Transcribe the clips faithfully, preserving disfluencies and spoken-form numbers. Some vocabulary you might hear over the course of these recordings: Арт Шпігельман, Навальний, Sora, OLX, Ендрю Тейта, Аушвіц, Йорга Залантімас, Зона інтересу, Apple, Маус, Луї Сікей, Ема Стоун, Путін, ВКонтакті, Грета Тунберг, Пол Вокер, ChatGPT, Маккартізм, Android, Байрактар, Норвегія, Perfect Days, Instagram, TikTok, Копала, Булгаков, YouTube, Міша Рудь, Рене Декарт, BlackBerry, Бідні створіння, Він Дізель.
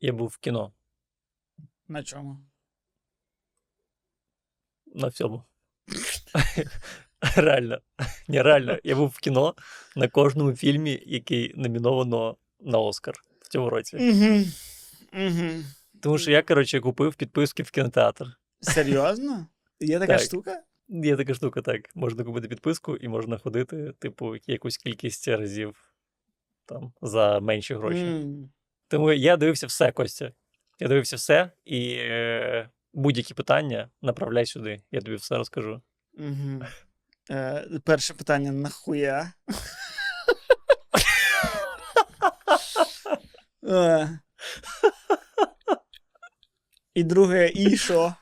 я був в кіно. На чому? На всьому. Реально. Ні, реально. Я був в кіно на кожному фільмі, який номіновано на Оскар в цьому році. Угу. Угу. Тому що я, коротше, купив підписки в кінотеатр. Серйозно? Є така так. штука? Є така штука, так. Можна купити підписку і можна ходити, типу, якусь кількість разів там за менші гроші. Mm. Тому я дивився все, Костя. Я дивився все, і е, будь-які питання направляй сюди. Я тобі все розкажу. Угу. Е, перше питання, нахуя? І друге, і що?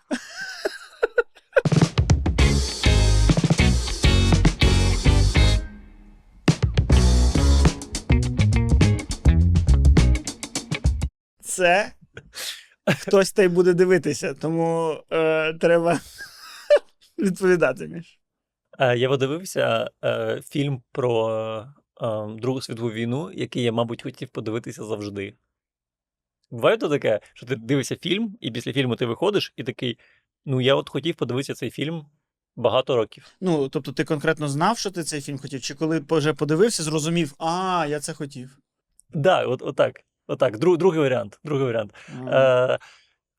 Це хтось та й буде дивитися, тому е, треба відповідати, Міш. Я подивився е, фільм про е, Другу світову війну, який я, мабуть, хотів подивитися завжди. Буває то таке, що ти дивишся фільм, і після фільму ти виходиш, і такий, ну, я от хотів подивитися цей фільм багато років. Ну, тобто ти конкретно знав, що ти цей фільм хотів? Чи коли вже подивився, зрозумів, а, я це хотів? Так, да, от, от так. Отак, друг, другий варіант. Другий варіант. Mm. Е,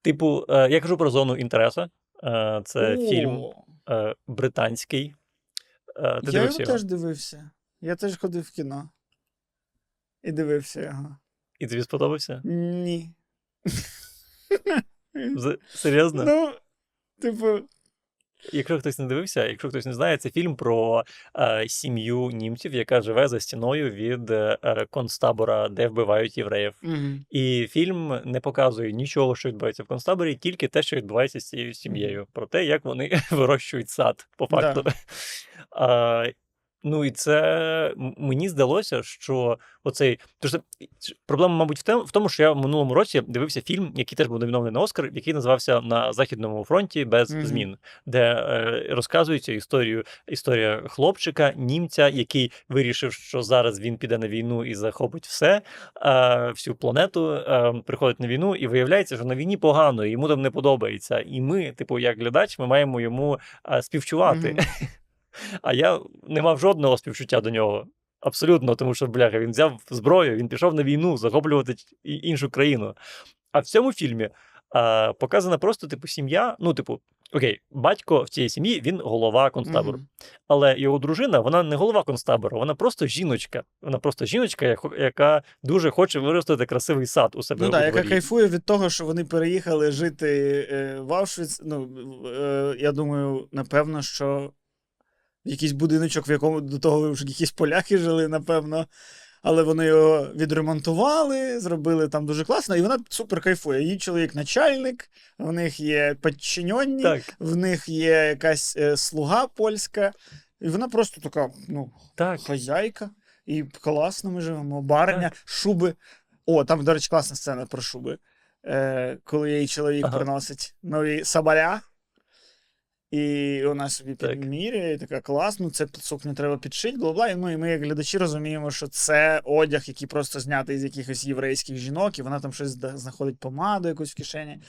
типу, е, я кажу про «Зону інтересу». Е, це oh. фільм е, британський. Е, ти я його, його теж дивився. Я теж ходив в кіно. І дивився його. І тобі сподобався? Ні. Серйозно? Ну, типу... Якщо хтось не дивився, якщо хтось не знає, це фільм про е, сім'ю німців, яка живе за стіною від е, концтабора, де вбивають євреїв. Mm-hmm. І фільм не показує нічого, що відбувається в концтаборі, тільки те, що відбувається з цією сім'єю. Про те, як вони вирощують сад, по факту. Yeah. Е, ну і це, мені здалося, що оцей... Тож, проблема, мабуть, в, тем, в тому, що я в минулому році дивився фільм, який теж був номінований на Оскар, який називався «На західному фронті без mm-hmm. змін», де е, розказується історію, історія хлопчика, німця, який вирішив, що зараз він піде на війну і захопить все, е, всю планету, е, приходить на війну, і виявляється, що на війні погано, йому там не подобається. І ми, типу, як глядач, ми маємо йому е, співчувати. Mm-hmm. А я не мав жодного співчуття до нього. Абсолютно, тому що, бляха, він взяв зброю, він пішов на війну захоплювати іншу країну. А в цьому фільмі а, показана просто, типу, сім'я, ну, типу, окей, батько в цій сім'ї, він голова концтабору. Mm-hmm. Але його дружина, вона не голова концтабору, вона просто жіночка. Вона просто жіночка, яка дуже хоче виростити красивий сад у себе. Ну так, яка кайфує від того, що вони переїхали жити в Аушвіц. Ну, я думаю, напевно, що якийсь будиночок, в якому до того вже якісь поляки жили, напевно. Але вони його відремонтували, зробили там дуже класно. І вона супер кайфує. Її чоловік начальник, в них є підчиненні, в них є якась е, слуга польська. І вона просто така, ну, так. хазяйка. І класно ми живемо. Бариня, так. шуби. О, там, до речі, класна сцена про шуби. Е, коли її чоловік ага. приносить нові сабаря. І вона собі підмірює, і така, клас, ну це сукню треба підшити, бла-бла. Ну і ми, як глядачі, розуміємо, що це одяг, який просто знятий з якихось єврейських жінок, і вона там щось знаходить помаду якусь в кишені.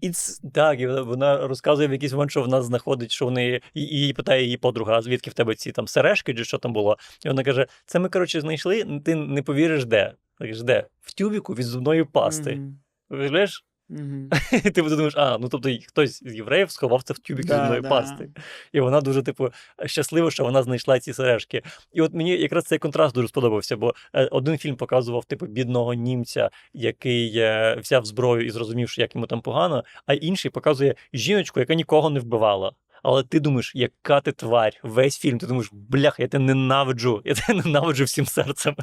І ц... Так, і вона розказує в якийсь момент, що вона знаходить, що вони... І її питає її подруга, звідки в тебе ці там сережки, чи що там було. І вона каже, це ми, коротше, знайшли, ти не повіриш, де. Вона каже, де? В тюбіку від зубної пасти. Mm-hmm. Виявляєш? Mm-hmm. Ти думаєш, а, ну тобто хтось з євреїв сховав це в тюбік да, зубної да. пасти. І вона дуже, типу, щаслива, що вона знайшла ці сережки. І от мені якраз цей контраст дуже сподобався, бо один фільм показував, типу, бідного німця, який взяв зброю і зрозумів, що як йому там погано, а інший показує жіночку, яка нікого не вбивала. Але ти думаєш, яка ти тварь, весь фільм, ти думаєш, блях, я тебе ненавиджу, я тебе ненавиджу всім серцем.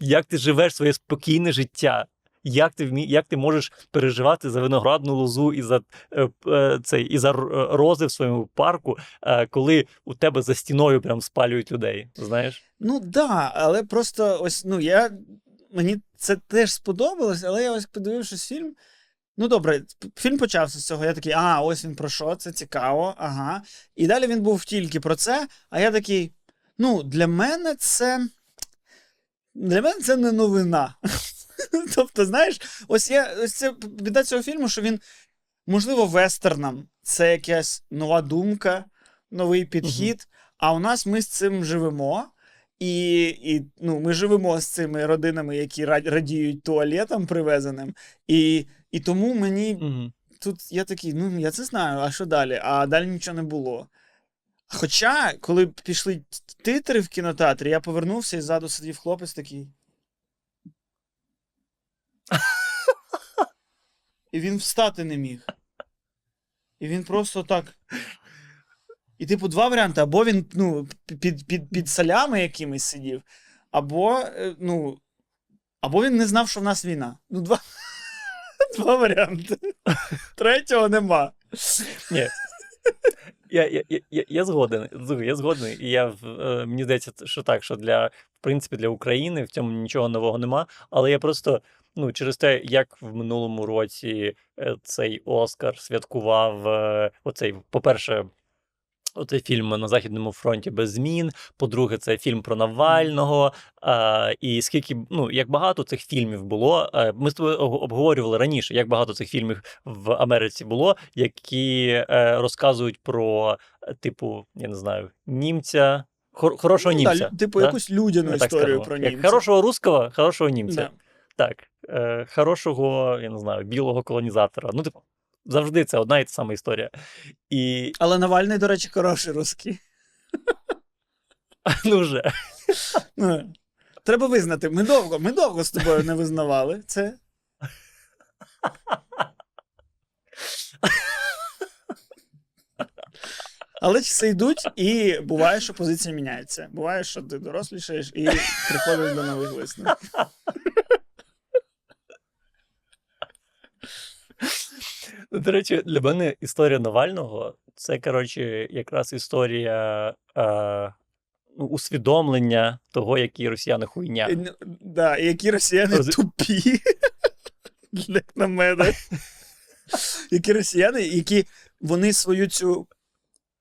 Як ти живеш своє спокійне життя? Як ти вмі... як ти можеш переживати за виноградну лозу і за, е, цей, і за рози в своєму парку, е, коли у тебе за стіною прям спалюють людей, знаєш? Ну так, да, але просто ось, ну я, мені це теж сподобалось, але я ось подивившись фільм, ну добре, фільм почався з цього, я такий, а, ось він про що, це цікаво, ага. І далі він був тільки про це, а я такий, ну для мене це, для мене це не новина. Тобто, знаєш, ось є ось це біда цього фільму, що він, можливо, вестерном. Це якась нова думка, новий підхід, угу. А у нас ми з цим живемо. І, і ну, ми живемо з цими родинами, які радіють туалетом привезеним. І, і тому мені угу. тут я такий, ну, я це знаю, а що далі? А далі нічого не було. Хоча, коли пішли титри в кінотеатрі, я повернувся і ззаду сидів хлопець такий. І він встати не міг. І він просто так... І, типу, два варіанти. Або він, ну, під, під, під салями якимись сидів, або, ну, або він не знав, що в нас війна. Ну, два, два варіанти. Третього нема. Ні. Я, я, я, я згоден. Я згоден. І я, мені здається, що так, що для, в принципі, для України в цьому нічого нового нема. Але я просто... Ну, через те, як в минулому році цей Оскар святкував оцей, по-перше, оцей фільм «На західному фронті без змін», по-друге, це фільм про Навального, а, і скільки, ну, як багато цих фільмів було, а, ми з тобою обговорювали раніше, як багато цих фільмів в Америці було, які а, розказують про, типу, я не знаю, німця, хор- хорошого ну, німця. Да, типу, да? Якусь людяну я історію про німця. Як хорошого русского, хорошого німця. Да. Так, е, хорошого, я не знаю, білого колонізатора. Ну, типу, завжди це одна і та сама історія. І... Але Навальний, до речі, хороший русський. Ну вже. Ну, треба визнати, ми довго, ми довго з тобою не визнавали це. Але часи йдуть, і буває, що позиція міняється. Буває, що ти дорослішаєш і приходиш до нових висновків. До речі, для мене історія Навального – це, коротше, якраз історія е, усвідомлення того, які росіяни хуйня. Так, да, які росіяни Роз... тупі, як на мене. Які росіяни, які вони свою цю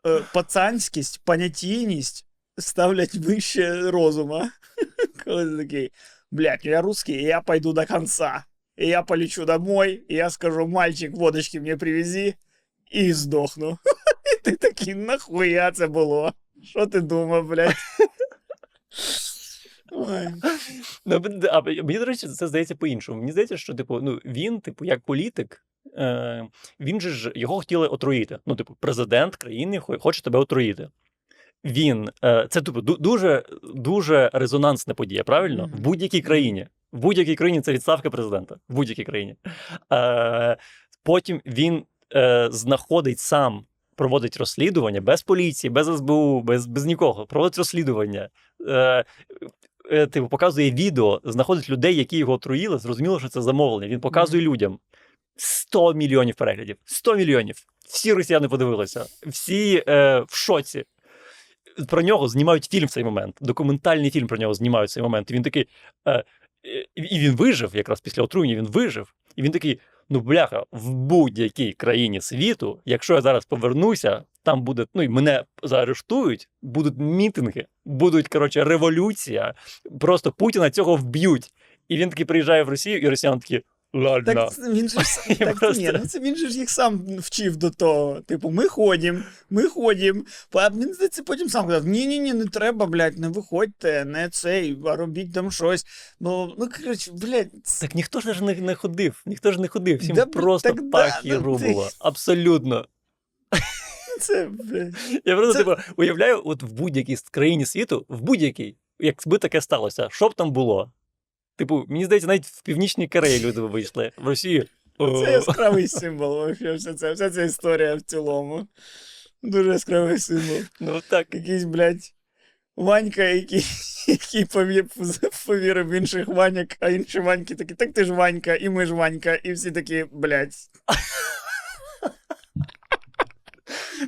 е, пацанськість, понятійність ставлять вище розума. Коли ти такий, блядь, я русский, я пойду до кінця. И я полечу домой, и я скажу, мальчик, водочки мне привези, и сдохну. И ты такий, нахуя це було? Що ти думав, блядь? Ой. Ну, а мені, до речі, це здається по-іншому. Мені здається, що типу, ну, він, типу, як політик, е- він же ж, його хотіли отруїти. Ну, типу, президент країни хоче тебе отруїти. Він, е- це типу, дуже, дуже резонансна подія, правильно? Mm-hmm. В будь-якій країні. В будь-якій країні це відставка президента. В будь-якій країні. Е, потім він е, знаходить сам, проводить розслідування без поліції, без ес бе у, без, без нікого. Проводить розслідування. Е, е, типу, показує відео, знаходить людей, які його отруїли. Зрозуміло, що це замовлення. Він показує mm-hmm. людям. сто мільйонів переглядів. сто мільйонів. Всі росіяни подивилися. Всі е, в шоці. Про нього знімають фільм в цей момент. Документальний фільм про нього знімають в цей момент. І він такий... Е, І він вижив, якраз після отруєння він вижив. І він такий, ну бляха, в будь-якій країні світу, якщо я зараз повернуся, там буде, ну і мене заарештують, будуть мітинги, будуть, коротше, революція. Просто Путіна цього вб'ють. І він такий приїжджає в Росію, і росіяни такі, ладно. Так, він же, так просто... ні, ну, це він же ж їх сам вчив до того. Типу, ми ходім, ми ходім. Він це потім сам казав, ні-ні-ні, не треба, блядь, не виходьте, не цей, а робіть там щось. Ну, ну коротше, блядь. Так ніхто ж не, не ходив, ніхто ж не ходив. Всім да, просто так, пах да, і рубило. Ти... Абсолютно. Це, блядь. Я просто, це... типу, уявляю, от в будь-якій країні світу, в будь-якій, якби таке сталося, що б там було? Типу, мені здається, навіть в Північній Кореї люди вийшли, в Росії. Це яскравий символ, вся ця, вся ця історія в цілому. Дуже яскравий символ. Ну так, якийсь, блядь, Ванька, який, який повірив в інших Ваняк, а інші Ваньки такі, так ти ж Ванька, і ми ж Ванька, і всі такі, блядь.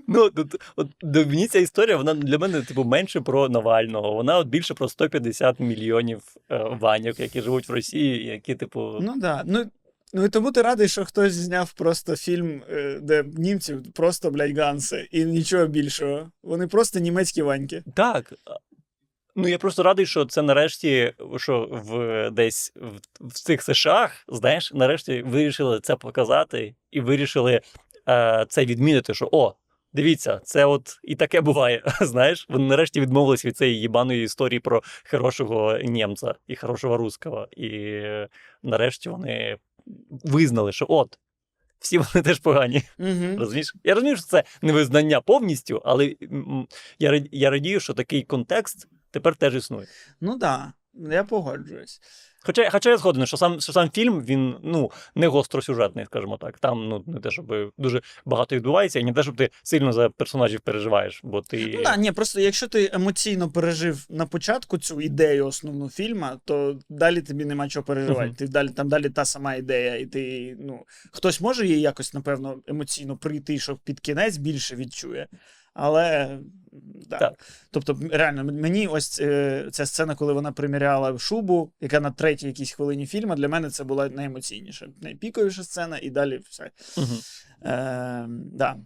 Ну, от, от, мені ця історія, вона для мене, типу, менше про Навального. Вона от більше про сто п'ятдесят мільйонів е, ваньок, які живуть в Росії, які, типу... Ну, да. Ну, ну і тому ти радий, що хтось зняв просто фільм, е, де німців просто, блядь, ганси. І нічого більшого. Вони просто німецькі ваньки. Так. Ну, я просто радий, що це нарешті, що в десь в, в цих США, знаєш, нарешті вирішили це показати і вирішили е, це відмінити, що о, дивіться, це от і таке буває, знаєш. Вони нарешті відмовились від цієї їбаної історії про хорошого німця і хорошого руского. І нарешті вони визнали, що от, всі вони теж погані. Mm-hmm. Розумієш? Я розумію, що це не визнання повністю, але я, я радію, що такий контекст тепер теж існує. Ну так, да, я погоджуюсь. Хоча, хоча я згоден, що сам, що сам фільм, він, ну, не гостросюжетний, скажімо так. Там, ну, не те, щоб дуже багато відбувається, і не те, щоб ти сильно за персонажів переживаєш, бо ти... Ну, да, ні, просто якщо ти емоційно пережив на початку цю ідею основну фільму, то далі тобі нема чого переживати. Uh-huh. Ти далі, там далі та сама ідея, і ти, ну, хтось може її якось, напевно, емоційно прийти, щоб під кінець більше відчує. Але, да. Так. Тобто, реально, мені ось е, ця сцена, коли вона приміряла шубу, яка на третій якійсь хвилині фільму, для мене це була найемоційніша, найпіковіша сцена, і далі все. Угу. Е, да.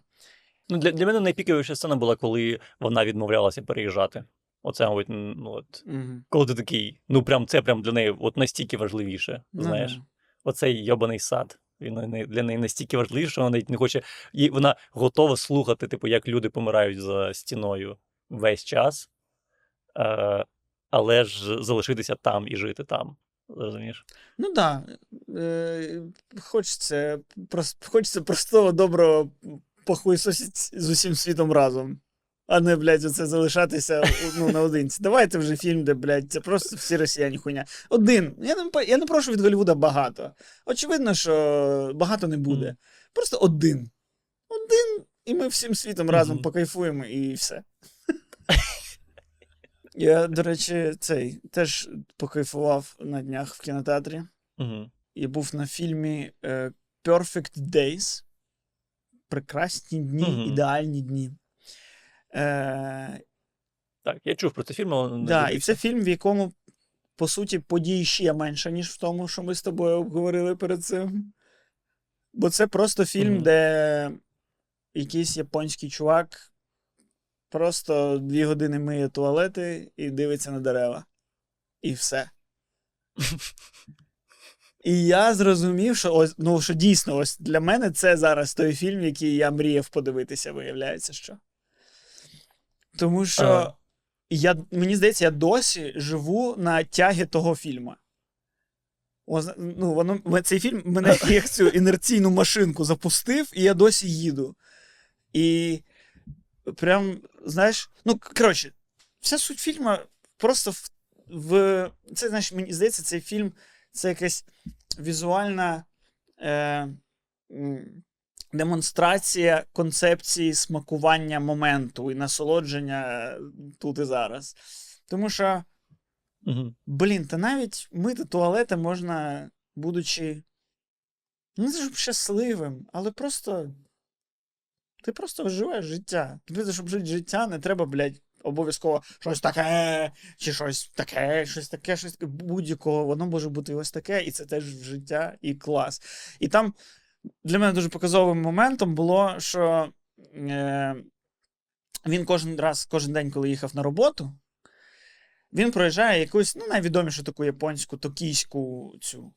Ну, для, для мене найпіковіша сцена була, коли вона відмовлялася переїжджати. Оце, мабуть, ну, от, угу. Коли ти такий, ну, прям, це прям для неї от настільки важливіше, знаєш. Угу. Оцей йобаний сад. Він для неї настільки важливий, що вона навіть не хоче... І вона готова слухати, типу, як люди помирають за стіною весь час, але ж залишитися там і жити там. Розумієш? Ну так. Да. Хочеться, хочеться простого, доброго похуй з усім світом разом. А не, блядь, оце залишатися, ну, наодинці. Давайте вже фільм, де, блядь, це просто всі росіяни хуйня. Один. Я не, я не прошу від Голлівуда багато. Очевидно, що багато не буде. Mm. Просто один. Один, і ми всім світом mm-hmm. разом покайфуємо, і все. Я, до речі, цей, теж покайфував на днях в кінотеатрі. Mm-hmm. І був на фільмі uh, Perfect Days. Прекрасні дні, mm-hmm. ідеальні дні. Е... Так, я чув про цей фільм, але не да, і це фільм, в якому, по суті, подій ще менше, ніж в тому, що ми з тобою обговорили перед цим. Бо це просто фільм, mm-hmm. де якийсь японський чувак просто дві години миє туалети і дивиться на дерева. І все. І я зрозумів, що, ось, ну, що дійсно ось для мене це зараз той фільм, який я мріяв подивитися, виявляється, що. Тому що uh. я, мені здається, я досі живу на тягі того фільму. О, ну, воно, цей фільм мене як цю інерційну машинку запустив, і я досі їду. І прям, знаєш, ну, коротше, вся суть фільму просто в... в це, знаєш, мені здається, цей фільм – це якась візуальна е, демонстрація концепції смакування моменту і насолодження тут і зараз. Тому що, угу. блін, та навіть мити туалети можна, будучи, ну, не щоб щасливим, але просто, ти просто вживаєш життя. Тобі, щоб жити життя, не треба, блядь, обов'язково щось таке, чи щось таке, щось таке, щось таке, будь-якого. Воно може бути ось таке, і це теж життя, і клас. І там для мене дуже показовим моментом було, що е, він кожен раз, кожен день, коли їхав на роботу, він проїжджає якусь, ну, найвідомішу таку японську, токійську цю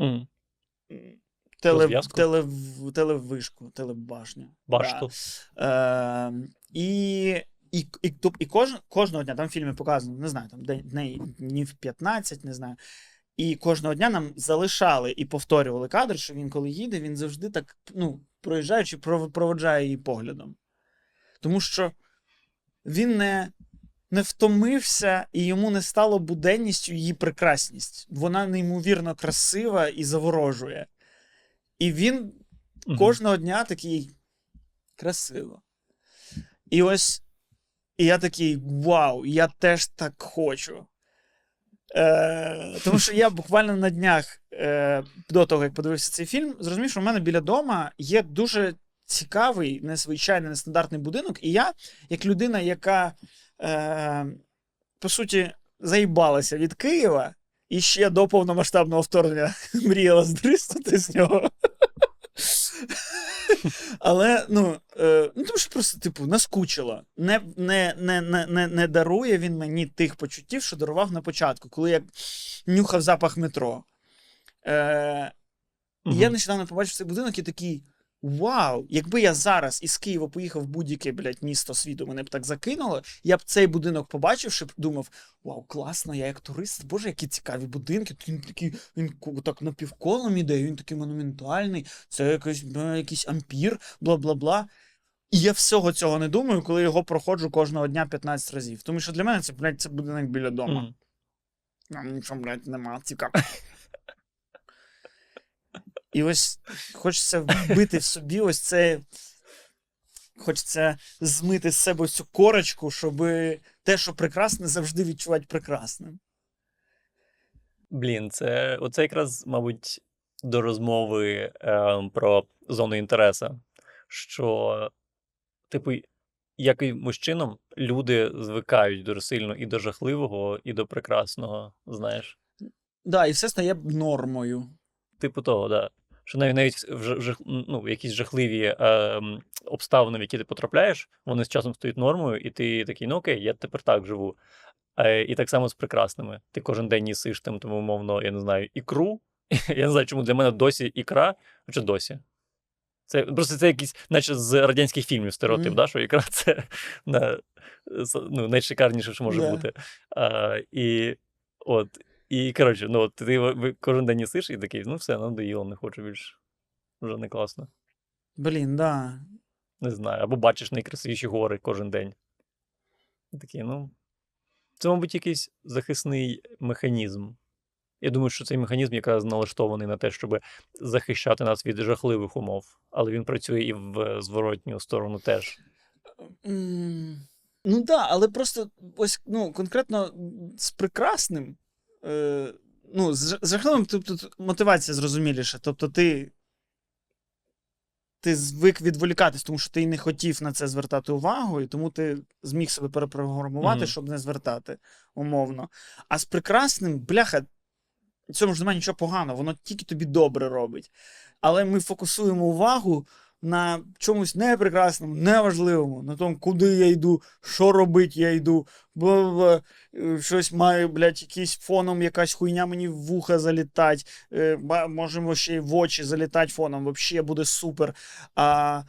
mm. теле, теле, телевишку, телебашню. Башту. Да. Е, і і, і, і кожен, кожного дня, там в фільмі показано, не знаю, там днів п'ятнадцять, не знаю. І кожного дня нам залишали і повторювали кадр, що він, коли їде, він завжди так, ну, проїжджаючи, проводжає її поглядом. Тому що він не, не втомився, і йому не стало буденністю її прекрасність. Вона неймовірно красива і заворожує. І він угу. кожного дня такий красиво. І ось, і я такий, вау, я теж так хочу. Е, тому що я буквально на днях, е, до того, як подивився цей фільм, зрозумів, що в мене біля дома є дуже цікавий, незвичайний, нестандартний будинок, і я, як людина, яка, е, по суті, заїбалася від Києва і ще до повномасштабного вторгнення мріяла здриснути з нього. Але, ну, Е, ну, тому що просто, типу, наскучила. Не, не, не, не, не дарує він мені тих почуттів, що дарував на початку, коли я нюхав запах метро. Е, угу. Я нещодавно побачив цей будинок і такий, вау, якби я зараз із Києва поїхав в будь-яке, блядь, місто світу, мене б так закинуло, я б цей будинок побачивши, думав, вау, класно, я як турист, боже, які цікаві будинки, він такий, він так напівколом іде, він такий монументальний, це якийсь, якийсь ампір, бла-бла-бла. І я всього цього не думаю, коли його проходжу кожного дня п'ятнадцять разів, тому що для мене це, блядь, це будинок біля дома. Там mm. нічого, блядь, нема цікавого. І ось хочеться вбити в собі ось це, хочеться змити з себе цю корочку, щоб те, що прекрасне, завжди відчувати прекрасним. Блін, це оце якраз, мабуть, до розмови е, про зону інтересу, що, типу, якимось чином люди звикають дуже сильно і до жахливого, і до прекрасного, знаєш. Так, да, і все стає нормою. Типу того, да. Що навіть, навіть в жах, ну, якісь жахливі е, обставини, в які ти потрапляєш, вони з часом стають нормою, і ти такий, ну окей, я тепер так живу. Е, і так само з прекрасними. Ти кожен день їсиш там, тому, умовно, я не знаю, ікру. Я не знаю, чому для мене досі ікра, хоча досі. Це просто це якийсь, наче з радянських фільмів стереотип, mm-hmm. да, що ікра це на, ну, найшикарніше, що може yeah. бути. Е, і от... І, коротше, ну, от, ти кожен день їсиш і такий, ну все, надоїло, не хочу більше. Вже не класно. Блін, да. Не знаю, або бачиш найкрасивіші гори кожен день. Такий, ну... Це, мабуть, якийсь захисний механізм. Я думаю, що цей механізм якраз налаштований на те, щоб захищати нас від жахливих умов. Але він працює і в зворотню сторону теж. Mm, ну, так, да, але просто ось, ну, конкретно з прекрасним, Е, ну, з жахливим, тобто, мотивація зрозуміліша. Тобто ти, ти звик відволікатись, тому що ти не хотів на це звертати увагу, і тому ти зміг себе перепрограмувати, mm-hmm. щоб не звертати умовно. А з прекрасним, бляха, в цьому ж немає нічого поганого, воно тільки тобі добре робить. Але ми фокусуємо увагу на чомусь непрекрасному, неважливому, на тому, куди я йду, що робити я йду, бла-бла-бла, щось маю, блядь, якийсь фоном, якась хуйня мені в вуха залітать, е, можемо ще й в очі залітати фоном, вообще буде супер. А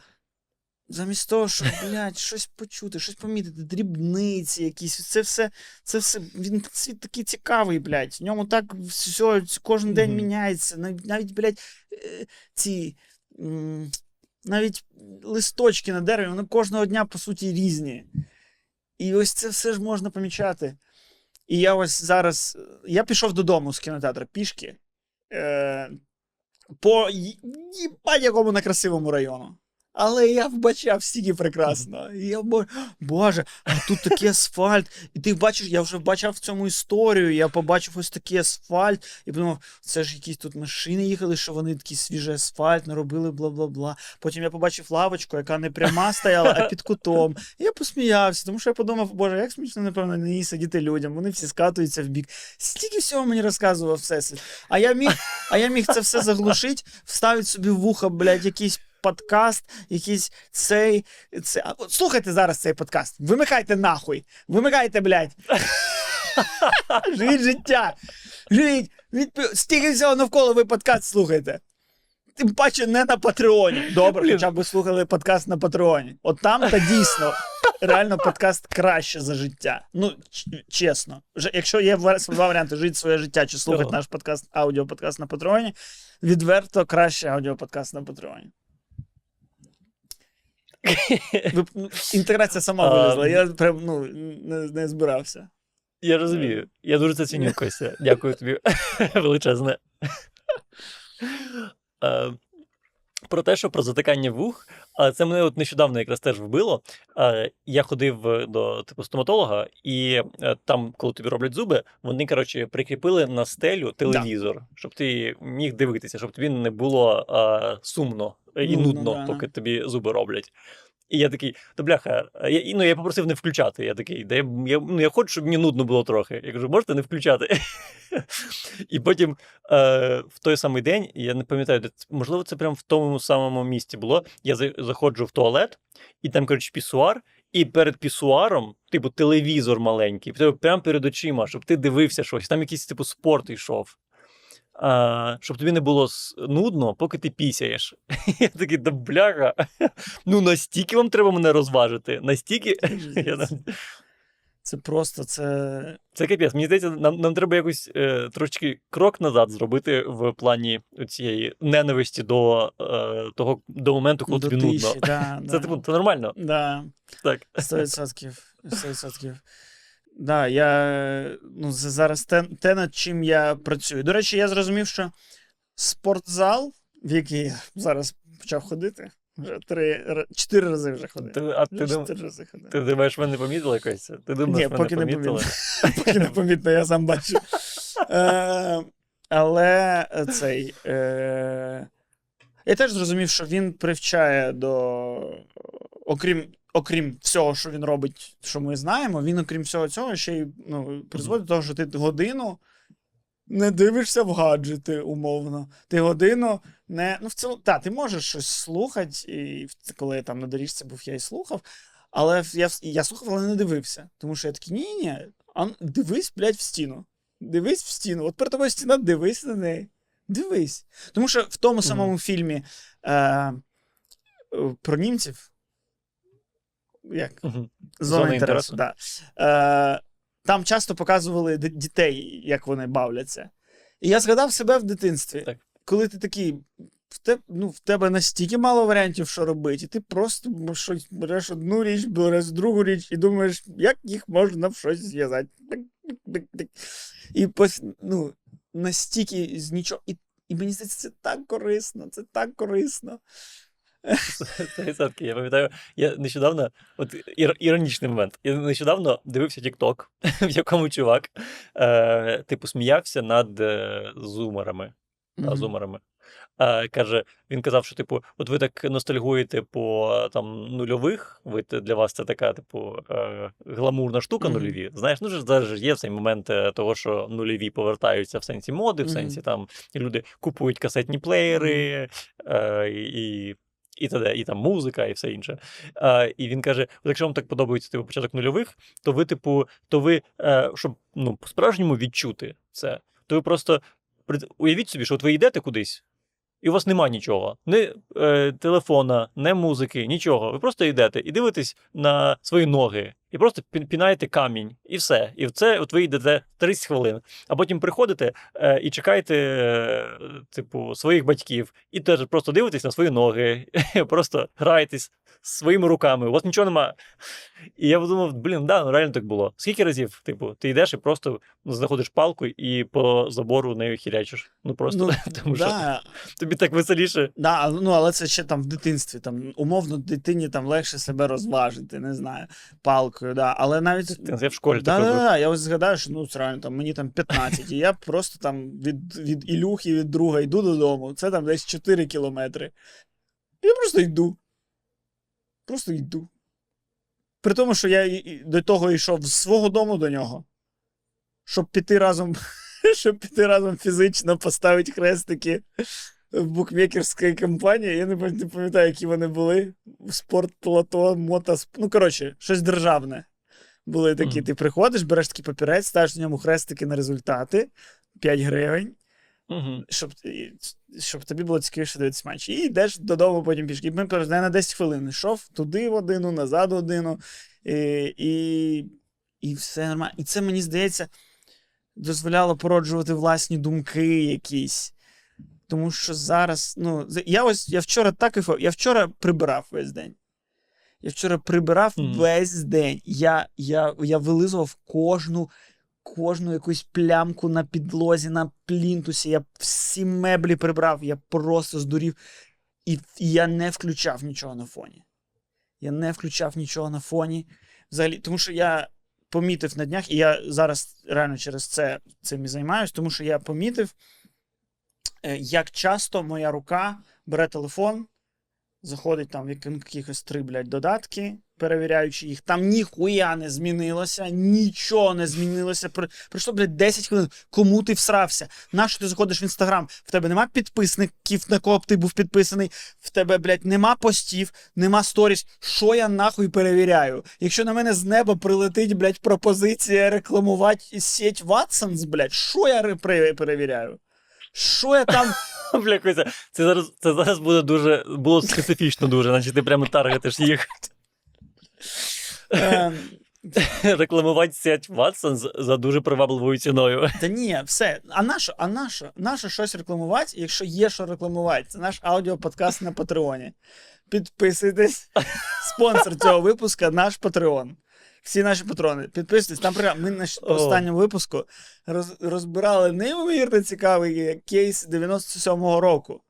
замість того, щоб, блядь, щось почути, щось помітити, дрібниці якісь, це все, це все, він світ такий цікавий, блядь, в ньому так все, кожен день mm-hmm. міняється, навіть, блядь, ці... Навіть листочки на дереві, вони кожного дня, по суті, різні. І ось це все ж можна помічати. І я ось зараз... Я пішов додому з кінотеатру пішки е... по будь-якому некрасивому району. Але я вбачав стільки прекрасно. І я бо... Боже, а тут такий асфальт. І ти бачиш, я вже бачив в цьому історію. Я побачив ось такий асфальт. І подумав, це ж якісь тут машини їхали, що вони такий свіжий асфальт наробили, бла-бла-бла. Потім я побачив лавочку, яка не пряма стояла, а під кутом. І я посміявся, тому що я подумав, боже, як смішно, напевно, на ній сидіти людям. Вони всі скатуються в бік. Стільки всього мені розказував всесвіт. А я міг, а я міг це все заглушити, вставити собі в вуха, блядь, якісь подкаст, якийсь цей... цей... От, слухайте зараз цей подкаст. Вимикайте нахуй. Вимикайте, блядь. Живіть життя. Живіть. Відп... Стільки всього навколо ви подкаст слухайте. Тим паче не на Патреоні. Добре, хоча б слухали подкаст на Патреоні. От там, та дійсно, реально подкаст краще за життя. Ну, ч- чесно. Ж- якщо є два варіанти, жити своє життя, чи слухати наш подкаст, аудіоподкаст на Патреоні, відверто краще аудіоподкаст на Патреоні. Інтеграція сама вилізла, я прям, ну, не, не збирався. Я розумію, я дуже це ціню, Костя. Дякую тобі величезне. Про те, що про затикання вух, це мене от нещодавно якраз теж вбило. Я ходив до типу стоматолога, і там, коли тобі роблять зуби, вони, коротше, прикріпили на стелю телевізор, да. щоб ти міг дивитися, щоб тобі не було а, сумно і нудно, нудно да, поки тобі зуби роблять. І я такий, то бляха, я, ну, я попросив не включати. Я такий, да я, я, ну, я хочу, щоб мені нудно було трохи. Я кажу, можете не включати? І потім е, в той самий день, я не пам'ятаю, де, можливо, це прямо в тому самому місці було, я заходжу в туалет, і там, коротше, пісуар, і перед пісуаром, типу, телевізор маленький, прямо перед очима, щоб ти дивився щось, там якийсь, типу, спорт йшов. А, щоб тобі не було нудно, поки ти пісяєш. Я такий, да бляха, ну настільки вам треба мене розважити, настільки... Це просто, це... Це капець, мені здається, нам, нам треба якось е, трошечки крок назад зробити в плані цієї ненависті до, е, того, до моменту, коли до тобі тиші, нудно. Да, це, да. Типу, це нормально? Да. Так. сто відсотків. сто відсотків. Да, я, ну, зараз те, те, над чим я працюю. До речі, я зрозумів, що спортзал, в який я зараз почав ходити, вже три, чотири рази вже ходив. Ти, а ти, дум... рази ходив. Ти думаєш, мене помітили якось? Ти думаєш, Ні, поки не помітили? Поки не помітно, я сам бачу. Е, але цей... Е, я теж зрозумів, що він привчає до... Окрім... Окрім всього, що він робить, що ми знаємо, він, окрім всього цього, ще й ну, призводить mm-hmm. до того, що ти годину не дивишся в гаджети, умовно. Ти годину не... Ну, в цілому, так, ти можеш щось слухати, і коли я там на доріжці був, я і слухав, але я, я слухав, але не дивився. Тому що я такий, ні-ні, дивись, блядь, в стіну. Дивись в стіну. От перед тобою стіна, дивись на неї. Дивись. Тому що в тому самому mm-hmm. фільмі е- про німців, як? Угу. Зона, Зона інтересу. інтересу. Да. Е, там часто показували д- дітей, як вони бавляться. І я згадав себе в дитинстві. Так. Коли ти такий, в, те, ну, в тебе настільки мало варіантів, що робити, і ти просто щось, береш одну річ, береш другу річ, і думаєш, як їх можна в щось зв'язати. І пос, ну, настільки з нічого. І, і мені здається, це так корисно, це так корисно. сто відсотків. Я пам'ятаю, я нещодавно, от ір, іронічний момент, я нещодавно дивився TikTok, в якому чувак, е, типу, сміявся над е, зумерами. Mm-hmm. Та, зумерами. Е, каже, він казав, що, типу, от ви так ностальгуєте по там, нульових, ви, для вас це така, типу, е, гламурна штука, mm-hmm. нульові. Знаєш, ну, зараз ж є цей момент того, що нульові повертаються в сенсі моди, в сенсі, mm-hmm. там, люди купують касетні плеєри, е, і... І т.д., і там музика, і все інше. А, і він каже, якщо вам так подобається типу, початок нульових, то ви, типу, то ви, е, щоб ну, по-справжньому відчути це, то ви просто уявіть собі, що от ви йдете кудись, і у вас нема нічого. Ні е, телефона, ні музики, нічого. Ви просто йдете і дивитесь на свої ноги, і просто пінаєте камінь, і все. І це от ви йдете тридцять хвилин. А потім приходите е, і чекаєте е, типу, своїх батьків, і теж просто дивитесь на свої ноги, просто граєтесь своїми руками, у вас нічого нема. І я подумав, блін, да, ну реально так було. Скільки разів, типу, ти йдеш і просто знаходиш палку і по забору нею хірячиш. Ну просто, ну, тому да. що тобі так веселіше. Да, ну, але це ще там в дитинстві, там, умовно, дитині там легше себе розважити, не знаю, палкою, да, але навіть... Я в школі да, так робив. Да, да, я ось згадаю, що, ну, реально, там, мені там п'ятнадцять, і я просто там від, від Ілюхи, від друга йду додому, це там десь чотири кілометри. Я просто йду. Просто йду. При тому, що я до того йшов з свого дому до нього, щоб піти разом, щоб піти разом фізично поставити хрестики в букмекерській компанії. Я не пам'ятаю, які вони були. Спорт, плато, мотос... Ну, коротше, щось державне. Були такі. Mm. Ти приходиш, береш такий папірець, ставиш в ньому хрестики на результати. п'ять гривень. Mm-hmm. Щоб, щоб тобі було цікавіше дивитися матч. І йдеш додому потім пішки. І ми на десять хвилин йшов туди в одину, назад в одину. І, і, і все нормально. І це, мені здається, дозволяло породжувати власні думки якісь. Тому що зараз, ну, я ось, я вчора так і фо, я вчора прибирав весь день. Я вчора прибирав mm-hmm. весь день. Я, я, я вилизував кожну кожну якусь плямку на підлозі, на плінтусі, я всі меблі прибрав, я просто здурів. І, і я не включав нічого на фоні. Я не включав нічого на фоні. Взагалі, тому що я помітив на днях, і я зараз реально через це цим і займаюсь, тому що я помітив, як часто моя рука бере телефон заходить там в якихось три, блядь, додатки, перевіряючи їх, там ніхуя не змінилося, нічого не змінилося. Прийшло, блядь, десять хвилин. Кому ти всрався? Нащо ти заходиш в Інстаграм? В тебе нема підписників, на кого б ти був підписаний. В тебе, блядь, нема постів, нема сторіс. Що я нахуй перевіряю? Якщо на мене з неба прилетить, блядь, пропозиція рекламувати сеть Ватсонс, блядь, що я перевіряю? Що я там... Бля, Кузя, це зараз, це зараз буде дуже, було специфічно дуже, значить ти прямо таргетиш їх. Рекламувати сеть Ватсонс за дуже привабливою ціною. Та ні, все. А нащо? А нащо? Нащо щось рекламувати, якщо є що рекламувати? Це наш аудіоподкаст на Патреоні. Підписуйтесь. Спонсор цього випуску — наш Patreon. Всі наші патрони, підписуйтесь. Там прямо ми на останньому випуску роз, розбирали неймовірно цікавий кейс дев'яносто сьомого року.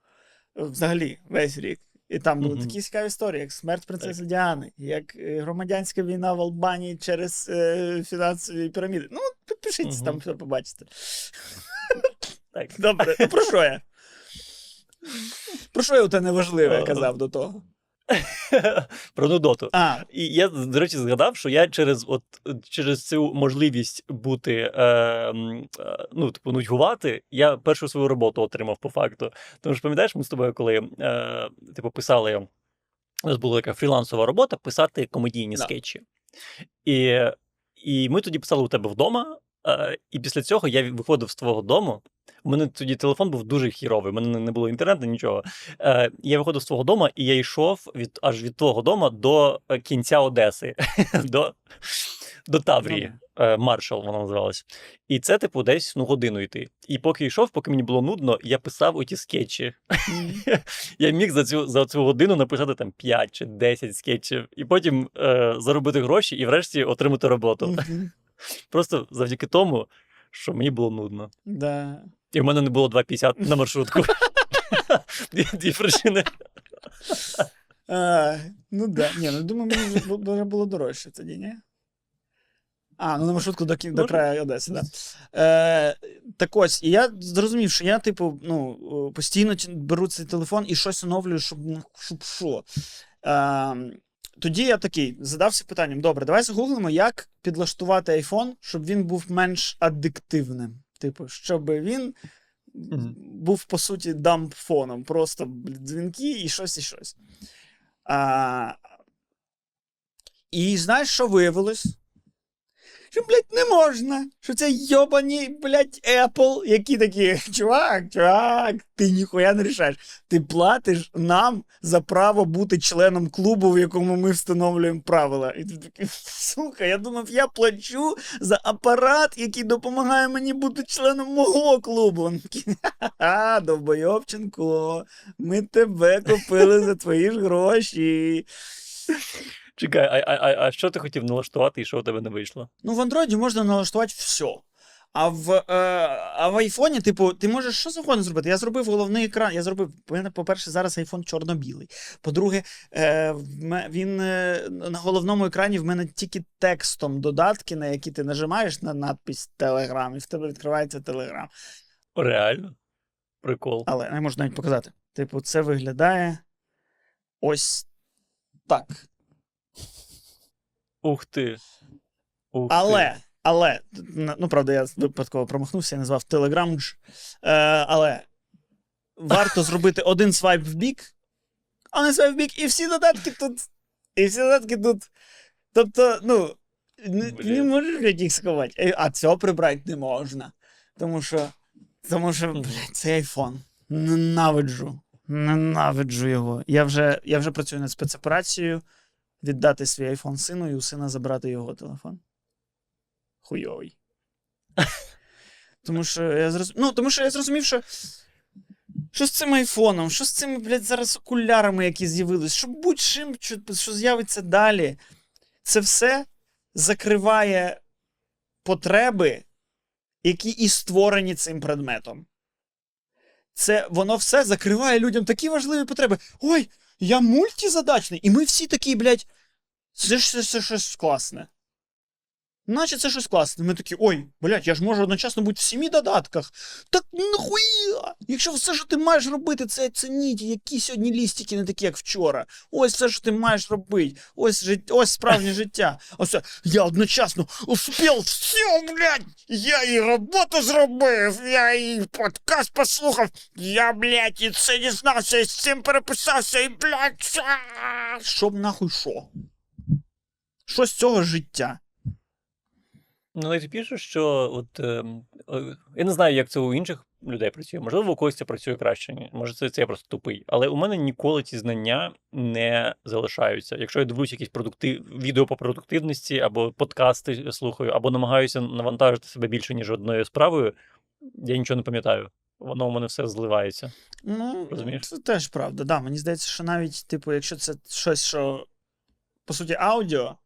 Взагалі, весь рік. І там були mm-hmm. такі цікаві історії, як смерть принцеси так. Діани, як громадянська війна в Албанії через е, фінансові піраміди. Ну, підпишіться, mm-hmm. там все побачите. Так. Добре, ну про що я? Про що я у те неважливе казав до того? Про Нудоту. А. І я, до речі, згадав, що я через, от, через цю можливість бути, е, ну, типу, нудьгувати, я першу свою роботу отримав, по факту. Тому що, пам'ятаєш, ми з тобою, коли, е, типу, писали, у нас була така фрілансова робота, писати комедійні да. скетчі. І, і ми тоді писали у тебе вдома, е, і після цього я виходив з твого дому. У мене тоді телефон був дуже хіровий, у мене не було інтернету, нічого. Е, я виходив з твого дому, і я йшов від, аж від твого дому до кінця Одеси, до, до Таврії. Е, Маршал вона називалась. І це, типу, десь ну, годину йти. І поки йшов, поки мені було нудно, я писав оті скетчі. Я міг за цю, за цю годину написати там п'ять чи десять скетчів, і потім е, заробити гроші і врешті отримати роботу. Просто завдяки тому, що мені було нудно. Да. І в мене не було два п'ятдесят на маршрутку. Дві причини. Ну так. Ні, ну думаю, мені було дорожче тоді, ні? А, ну на маршрутку до краю Одеси, так. Так ось, і я зрозумів, що я, типу, ну, постійно беру цей телефон і щось оновлюю, щоб що. Тоді я такий, задався питанням, добре, давай загуглимо, як підлаштувати iPhone, щоб він був менш адиктивним. Типу, щоб він mm-hmm. був, по суті, дампфоном. Просто дзвінки і щось, і щось. А... І знаєш, що виявилось? Що, блядь, не можна. Що це йобані, блядь, Apple, які такі, чувак, чувак, ти ніхуя не рішаєш. Ти платиш нам за право бути членом клубу, в якому ми встановлюємо правила. І ти такий, сука, я думав, я плачу за апарат, який допомагає мені бути членом мого клубу. Ха-ха, довбойовченко, ми тебе купили за твої ж гроші. Чекай, а, а, а що ти хотів налаштувати і що у тебе не вийшло? Ну, в Android можна налаштувати все. А в, е, а в айфоні, типу, ти можеш що завгодно зробити? Я зробив головний екран, я зробив, по-перше, зараз айфон чорно-білий. По-друге, е, він е, на головному екрані в мене тільки текстом додатки, на які ти нажимаєш на надпись Telegram, і в тебе відкривається Telegram. Реально? Прикол. Але не можу навіть показати. Типу, це виглядає ось так. Ух ти. Ух але, ти. але, ну, правда, я випадково промахнувся, я назвав Telegram, е, але варто зробити один свайп в бік, один свайп в бік, і всі додатки тут, і всі додатки тут. Тобто, ну, не, не можеш їх сховати, а цього прибрати не можна, тому що, тому що, блядь, цей iPhone, ненавиджу, ненавиджу його. Я вже, я вже працюю над спецоперацією, віддати свій айфон сину і у сина забрати його телефон. Хуйовий. Тому що я зрозумів, ну, тому що я зрозумів, що що з цим айфоном, що з цими, блядь, зараз окулярами, які з'явились, що будь-чим, що, що з'явиться далі, це все закриває потреби, які і створені цим предметом. Це воно все закриває людям такі важливі потреби. Ой, я мультизадачний, і ми всі такі, блядь, це ж щось класне. Наче це щось класне. Ми такі, ой, блядь, я ж можу одночасно бути в сімі додатках. Так нахуя? Якщо все, що ти маєш робити, це оцініть, які сьогодні лістики не такі, як вчора. Ось все, що ти маєш робити. Ось жит... ось справжнє життя. Ось я одночасно успів все, блядь. Я і роботу зробив, я і подкаст послухав. Я, блядь, і це не знався, і з цим переписався, і, блядь, це... Щоб нахуй що? Що з цього життя? Ну, найтипіше, що от, е, я не знаю, як це у інших людей працює. Можливо, у когось це працює краще. Може, це, це я просто тупий. Але у мене ніколи ці знання не залишаються. Якщо я дивлюсь якісь продуктив... відео по продуктивності, або подкасти слухаю, або намагаюся навантажити себе більше, ніж одною справою, я нічого не пам'ятаю. Воно у мене все зливається. Ну, розумієш? Це теж правда. Да, мені здається, що навіть, типу, якщо це щось, що, по суті, аудіо,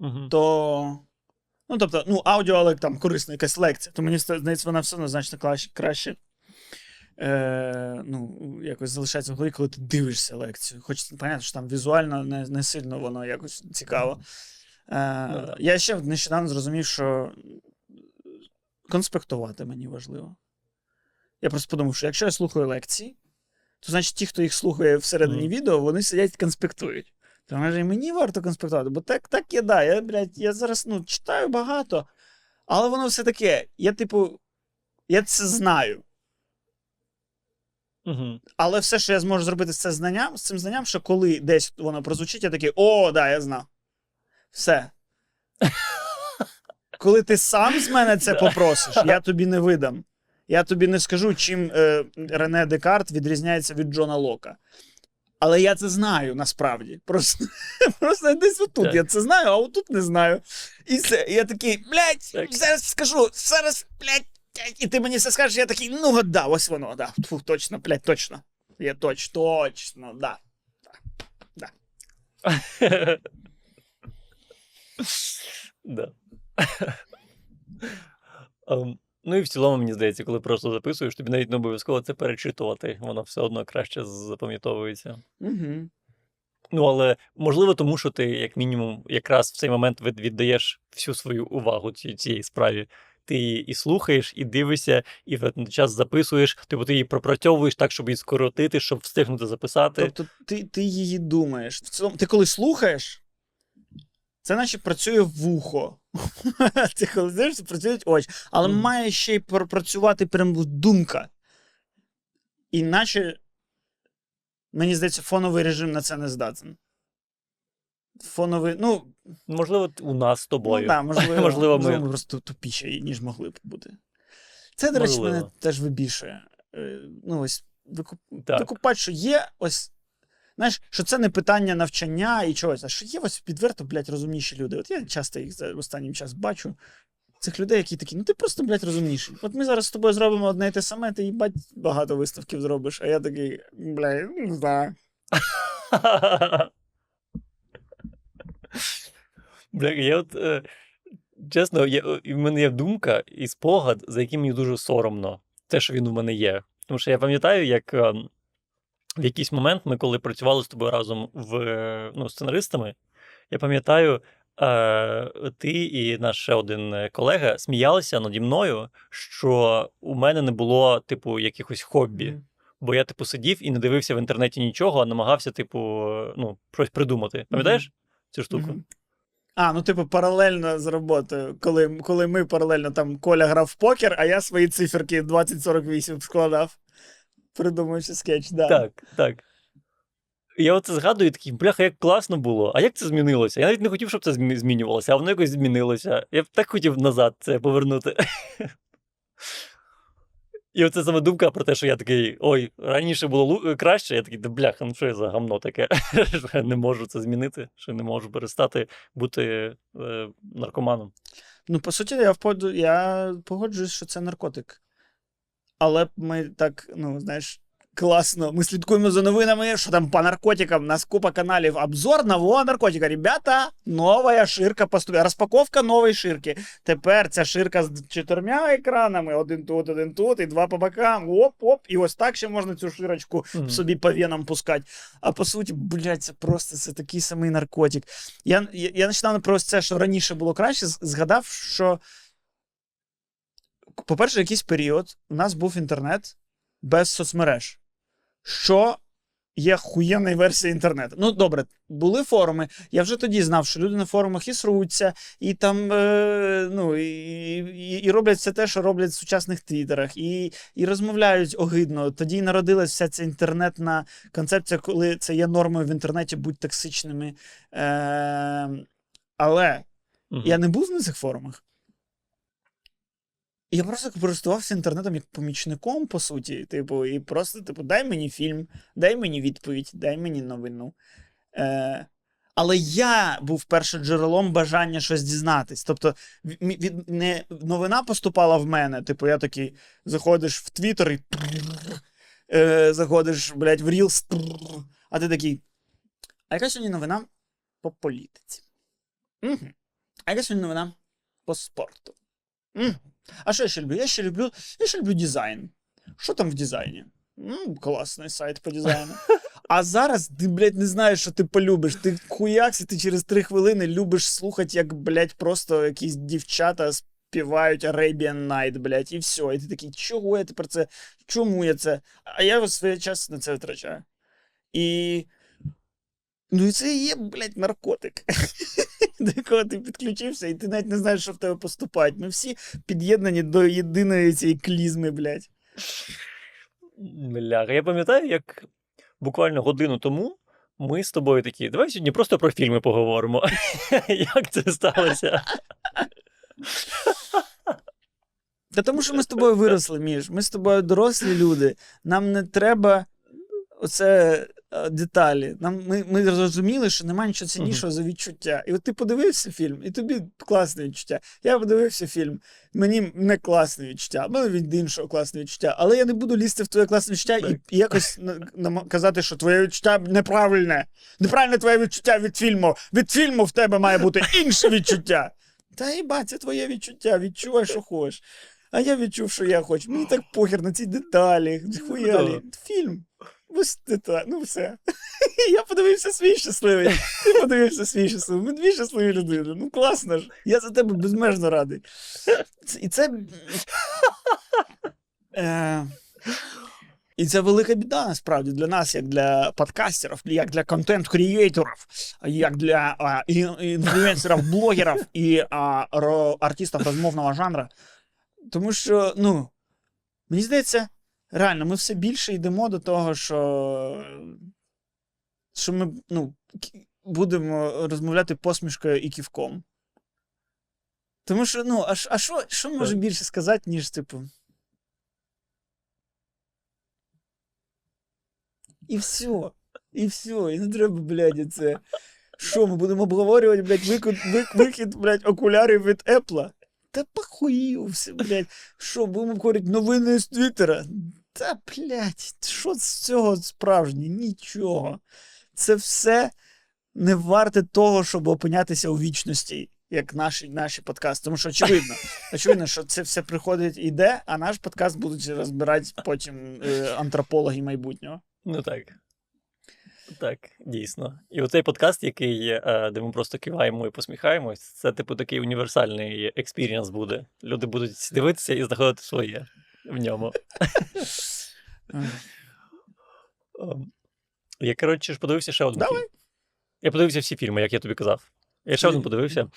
Uh-huh. то, ну, тобто, ну, аудіо, але там корисна якась лекція, то мені здається, вона все одно значно краще, краще е, ну, якось залишається в голові, коли ти дивишся лекцію. Хоч, понятно, що там візуально не, не сильно воно якось цікаво. Е, uh-huh. Я ще нещодавно зрозумів, що конспектувати мені важливо. Я просто подумав, що якщо я слухаю лекції, то, значить, ті, хто їх слухає всередині uh-huh. відео, вони сидять і конспектують. То, може, і мені варто конспектувати, бо так, так я, да, я, блядь, я зараз, ну, читаю багато, але воно все таке, я, типу, я це знаю. Угу. Але все, що я зможу зробити з, це знанням, з цим знанням, що коли десь воно прозвучить, я такий, о, да, я знав. Все. Коли ти сам з мене це попросиш, я тобі не видам. Я тобі не скажу, чим е, Рене Декарт відрізняється від Джона Лока. Але я це знаю, насправді. Просто, просто десь отут так. Я це знаю, а отут не знаю. І це, я такий, блядь, так. зараз скажу, зараз, блядь, і ти мені все скажеш, я такий, ну, от, да, ось воно, да, фу, точно, блядь, точно. Я точ, точно, да. Да. Да. Ну і в цілому, мені здається, коли просто записуєш, тобі навіть не обов'язково це перечитувати. Воно все одно краще запам'ятовується. Угу. Ну, але можливо тому, що ти, як мінімум, якраз в цей момент віддаєш всю свою увагу цій, цій справі. Ти і слухаєш, і дивишся, і в цей час записуєш, тобто ти її пропрацьовуєш так, щоб її скоротити, щоб встигнути записати. Тобто ти, ти її думаєш. В цілому, ти коли слухаєш, це наче працює вухо. Ти коли знаєш, це працюють очі. Але mm. має ще й працювати прям думка. Іначе, мені здається, фоновий режим на це не здатен. Фоновий, ну... Можливо, у нас з тобою. Ну, да, можливо, можливо, ми... ми просто тупіші, ніж могли б бути. Це, до речі, мене теж вибішує. Ну, ось, викуп... викупати, що є, ось... Знаєш, що це не питання навчання і чогось, а що є ось відверто, блядь, розумніші люди. От я часто їх за останнім часом бачу, цих людей, які такі, ну ти просто, блядь, розумніший. От ми зараз з тобою зробимо одне і те саме, ти, їбать, багато виставків зробиш, а я такий, блядь, не знаю. Блядь, я от, чесно, в мене є думка і спогад, за яким мені дуже соромно, те, що він у мене є. Тому що я пам'ятаю, як... В якийсь момент ми, коли працювали з тобою разом в, ну, сценаристами, я пам'ятаю, ти і наш ще один колега сміялися наді мною, що у мене не було, типу, якихось хобі. Mm. Бо я, типу, сидів і не дивився в інтернеті нічого, а намагався, типу, ну, щось придумати. Пам'ятаєш mm-hmm. цю штуку? Mm-hmm. А, ну, типу, паралельно з роботою. Коли, коли ми паралельно, там, Коля грав в покер, а я свої циферки двадцять сорок вісім складав. Придумуючи скетч, да. Так, так. Я оце згадую, такий, бляха, як класно було. А як це змінилося? Я навіть не хотів, щоб це змінювалося, а воно якось змінилося. Я б так хотів назад це повернути. І оце саме думка про те, що я такий, ой, раніше було краще. Я такий, да бляха, ну що я за гамно таке? Що я не можу це змінити, що я не можу перестати бути е, наркоманом. Ну, по суті, я, впаду, я погоджуюсь, що це наркотик. Але ми так, ну, знаєш, Класно. Ми слідкуємо за новинами, що там по наркотикам. У нас купа каналів. Обзор нового наркотика. Ребята, нова ширка поступила. Розпаковка нової ширки. Тепер ця ширка з чотирма екранами. Один тут, один тут і два по бокам. Оп-оп. І ось так ще можна цю широчку mm. собі по венам пускати. А по суті, блядь, це просто це такий самий наркотик. Я, я, я починав про це, що раніше було краще. Згадав, що по-перше, якийсь період у нас був інтернет без соцмереж. Що є хуєнна версія інтернету. Ну, добре, були форуми. Я вже тоді знав, що люди на форумах і сруться, і там, е, ну, і, і, і роблять все те, що роблять в сучасних твіттерах, і, і розмовляють огидно. Тоді народилась вся ця інтернетна концепція, коли це є нормою в інтернеті, будь токсичними. Е, але угу. я не був на цих форумах. Я просто користувався інтернетом як помічником, по суті. Типу, і просто, типу, дай мені фільм, дай мені відповідь, дай мені новину. Е, але я був першим джерелом бажання щось дізнатись. Тобто, від, від, не, новина поступала в мене. Типу, я такий, заходиш в Твіттер і е, заходиш, блядь, в Рілс. А ти такий, а яка сьогодні новина по політиці? Угу. А яка сьогодні новина по спорту? Угу. А що я ще люблю? Я ще люблю, я ще люблю дизайн. Що там в дизайні? Ну, класний сайт по дизайну. А зараз ти, блядь, не знаєш, що ти полюбиш. Ти хуякс, і ти через три хвилини любиш слухати, як, блядь, просто якісь дівчата співають Arabian Night, блядь, і все. І ти такий, чого я тепер це? Чому я це? А я ось свій час на це витрачаю. І... Ну і це і є, блядь, наркотик. До якого ти підключився, і ти навіть не знаєш, що в тебе поступають. Ми всі під'єднані до єдиної цієї клізми, блядь. Бля, я пам'ятаю, як буквально годину тому ми з тобою такі, давай сьогодні просто про фільми поговоримо. Як це сталося? Та тому, що ми з тобою виросли, Міш. Ми з тобою дорослі люди. Нам не треба оце... деталі. Нам, ми, ми розуміли, що немає нічого ціннішого mm-hmm. за відчуття. І от ти подивився фільм, і тобі класне відчуття. Я подивився фільм, мені не класне відчуття, мені від іншого класне відчуття. Але я не буду лізти в твоє класне відчуття і, і якось на, на, казати, що твоє відчуття неправильне. Неправильне твоє відчуття від фільму. Від фільму в тебе має бути інше відчуття. Та їба, це твоє відчуття, відчувай, що хочеш. А я відчув, що я хочу. Мені так похер на ці деталі, хуялі. Фільм. Ну все. Я подивився свій щасливий. Ти подивився свій щасливий. Ми дві щасливі людини. Ну класно ж. Я за тебе безмежно радий. І це... Е... І це велика біда, насправді, для нас, як для подкастерів, як для контент-креаторів, як для а, інфлюенсерів, блогерів і а, ро... артистів розмовного жанру. Тому що, ну, мені здається, реально, ми все більше йдемо до того, що, що ми, ну, будемо розмовляти посмішкою і кивком. Тому що, ну, а, а що, що може більше сказати, ніж, типу, і все, і все, і не треба, блядь, це, що, ми будемо обговорювати, блядь, викид, викид, блядь, окулярів від Apple? Та похуївся, блядь, що, будемо говорити новини з Твіттера? Та, блядь, що з цього справжнє? Нічого. Це все не варте того, щоб опинятися у вічності, як наші, наші подкасти. Тому що очевидно, очевидно, що це все приходить і йде, а наш подкаст будуть розбирати потім е, антропологи майбутнього. Ну так. Так, дійсно. І оцей подкаст, який, де ми просто киваємо і посміхаємось, це, типу, такий універсальний експірієнс буде. Люди будуть дивитися і знаходити своє в ньому. Я, коротше, подивився ще один фільм. Я подивився всі фільми, як я тобі казав. Я ще один подивився,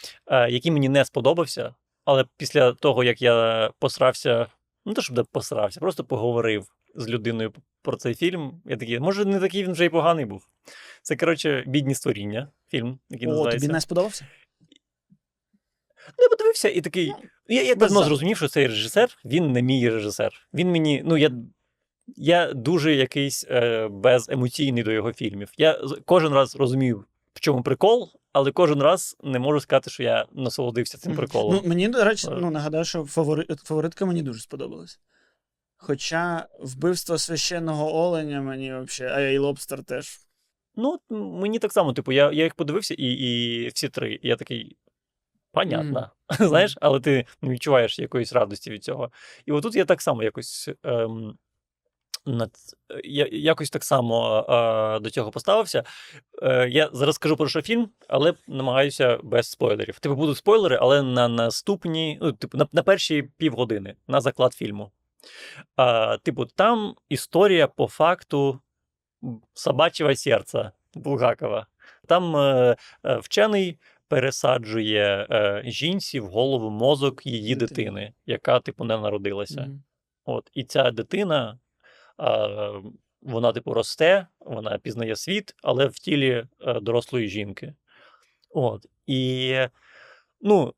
який мені не сподобався, але після того, як я посрався, ну то, щоб посрався, просто поговорив з людиною про цей фільм. Я такий, може, не такий він вже й поганий був. Це, коротше, «Бідні створіння» фільм, який О, називається. О, тобі не сподобався? Ну, я подивився і такий... Ну, я я давно зрозумів, що цей режисер, він не мій режисер. Він мені... Ну, я, я дуже якийсь е, беземоційний до його фільмів. Я кожен раз розумів, в чому прикол, але кожен раз не можу сказати, що я насолодився цим приколом. Ну, мені, до речі, ну, нагадаю, що фаворит, фаворитка мені дуже сподобалась. Хоча вбивство священного оленя мені взагалі, а і лобстер теж. Ну, мені так само, типу, я, я їх подивився, і, і всі три. І я такий, понятно, mm. знаєш, але ти не відчуваєш якоїсь радості від цього. І отут я так само якось, ем, над, я, якось так само е, до цього поставився. Е, я зараз скажу про що фільм, але намагаюся без спойлерів. Типу, будуть спойлери, але на наступні, ну, типу, на, на перші півгодини, на заклад фільму. Е, типу, там історія по факту «Собачого серця» Булгакова. Там е, е, вчений пересаджує е, жінці в голову мозок її дитини, дитини яка, типу, не народилася. Mm-hmm. От. І ця дитина, е, вона, типу, росте, вона пізнає світ, але в тілі е, дорослої жінки. От. І, ну,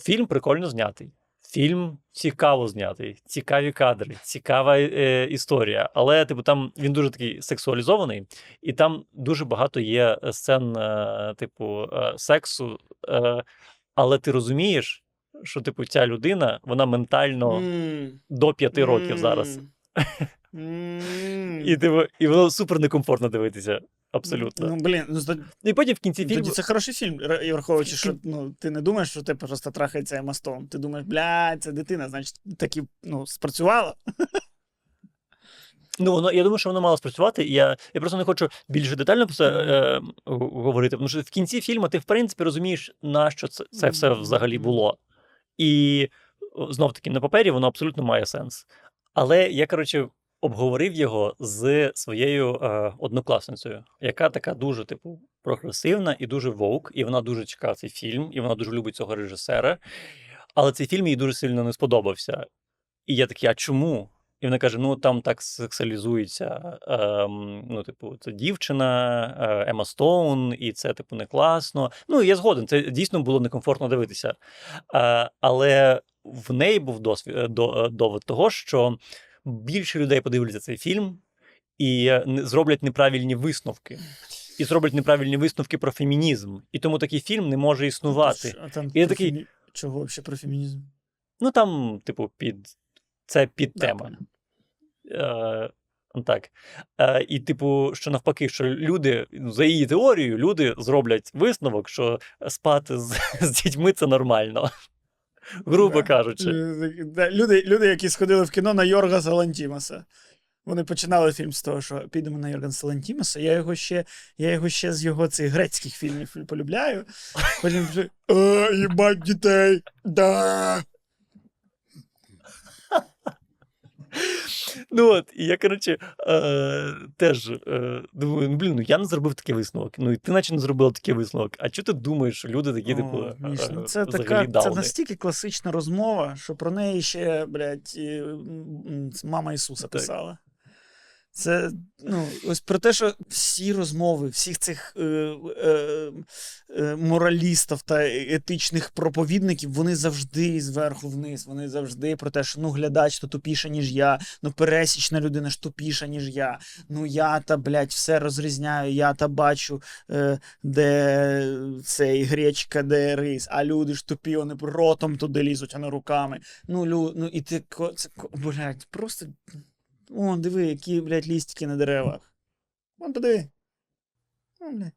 фільм прикольно знятий. Фільм цікаво знятий, цікаві кадри, цікава е, історія. Але типу, там він дуже такий сексуалізований, і там дуже багато є сцен е, типу, е, сексу. Е, але ти розумієш, що типу, ця людина, вона ментально mm. до п'яти mm. років зараз. Mm. І, типу, і воно супер некомфортно дивитися. Абсолютно. Ну, блін, ну, то... І потім в кінці фільму... Тоді це хороший фільм, і враховуючи, що ну, ти не думаєш, що ти просто трахається Ема Стоун. Ти думаєш, бля, це дитина, значить, таки, ну, спрацювала. Ну, воно, я думаю, що воно мало спрацювати. Я, я просто не хочу більше детально просто, е, говорити, тому що в кінці фільму ти, в принципі, розумієш, на що це, це все взагалі було. І, знов-таки, на папері воно абсолютно має сенс. Але я, коротше... обговорив його з своєю е, однокласницею, яка така дуже, типу, прогресивна і дуже вовк, і вона дуже чекала цей фільм, і вона дуже любить цього режисера. Але цей фільм їй дуже сильно не сподобався. І я такий, а чому? І вона каже, ну, там так сексуалізується, е, ну, типу, це дівчина, Ема Стоун, і це, типу, не класно. Ну, я згоден, це дійсно було некомфортно дивитися. Е, але в неї був досвід, до, довод того, що більше людей подивляться цей фільм і зроблять неправильні висновки. І зроблять неправильні висновки про фемінізм. І тому такий фільм не може існувати. А там і такий... фемі... чого взагалі про фемінізм? Ну там, типу, під... це підтема. Е, так. Е, і, типу, що навпаки, що люди, за її теорією, люди зроблять висновок, що спати з, з дітьми – це нормально. Грубо кажучи. Люди, люди, які сходили в кіно на Йорга Залантімаса. Вони починали фільм з того, що підемо на Йорга Залантімаса, я його ще, я його ще з його цих грецьких фільмів полюбляю. Потім вже, о, їбать дітей, да. Ну от, і я, коротше, е, теж е, думаю, ну, блін, ну я не зробив такий висновок. Ну і ти наче не зробила такий висновок. А чого ти думаєш, що люди такі, о, типу, міжно. Це взагалі така, дауни? Це настільки класична розмова, що про неї ще, блядь, мама Ісуса писала. Це, ну, ось про те, що всі розмови, всіх цих е, е, е, моралістів та етичних проповідників, вони завжди зверху вниз, вони завжди про те, що, ну, глядач то тупіше, ніж я, ну, пересічна людина ж тупіша, ніж я, ну, я та, блядь, все розрізняю, я та бачу, е, де цей гречка, де рис, а люди ж тупі, вони ротом туди лізуть, а не руками, ну, лю, ну, і ти, це, блядь, просто... О, диви, які, блядь, лістики на деревах. Вон туди. О, блядь.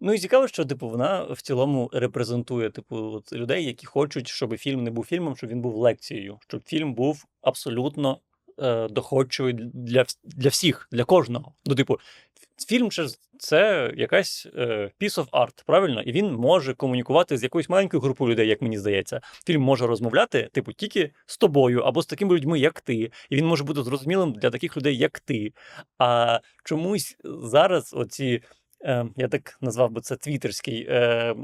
Ну і цікаво, що, типу, вона в цілому репрезентує, типу, людей, які хочуть, щоб фільм не був фільмом, щоб він був лекцією. Щоб фільм був абсолютно е, доходчивий для, для всіх, для кожного. Ну, типу, фільм – це якась е, piece of art, правильно? І він може комунікувати з якоюсь маленькою групою людей, як мені здається. Фільм може розмовляти, типу, тільки з тобою або з такими людьми, як ти. І він може бути зрозумілим для таких людей, як ти. А чомусь зараз оці, е, я так назвав би це твіттерський, е,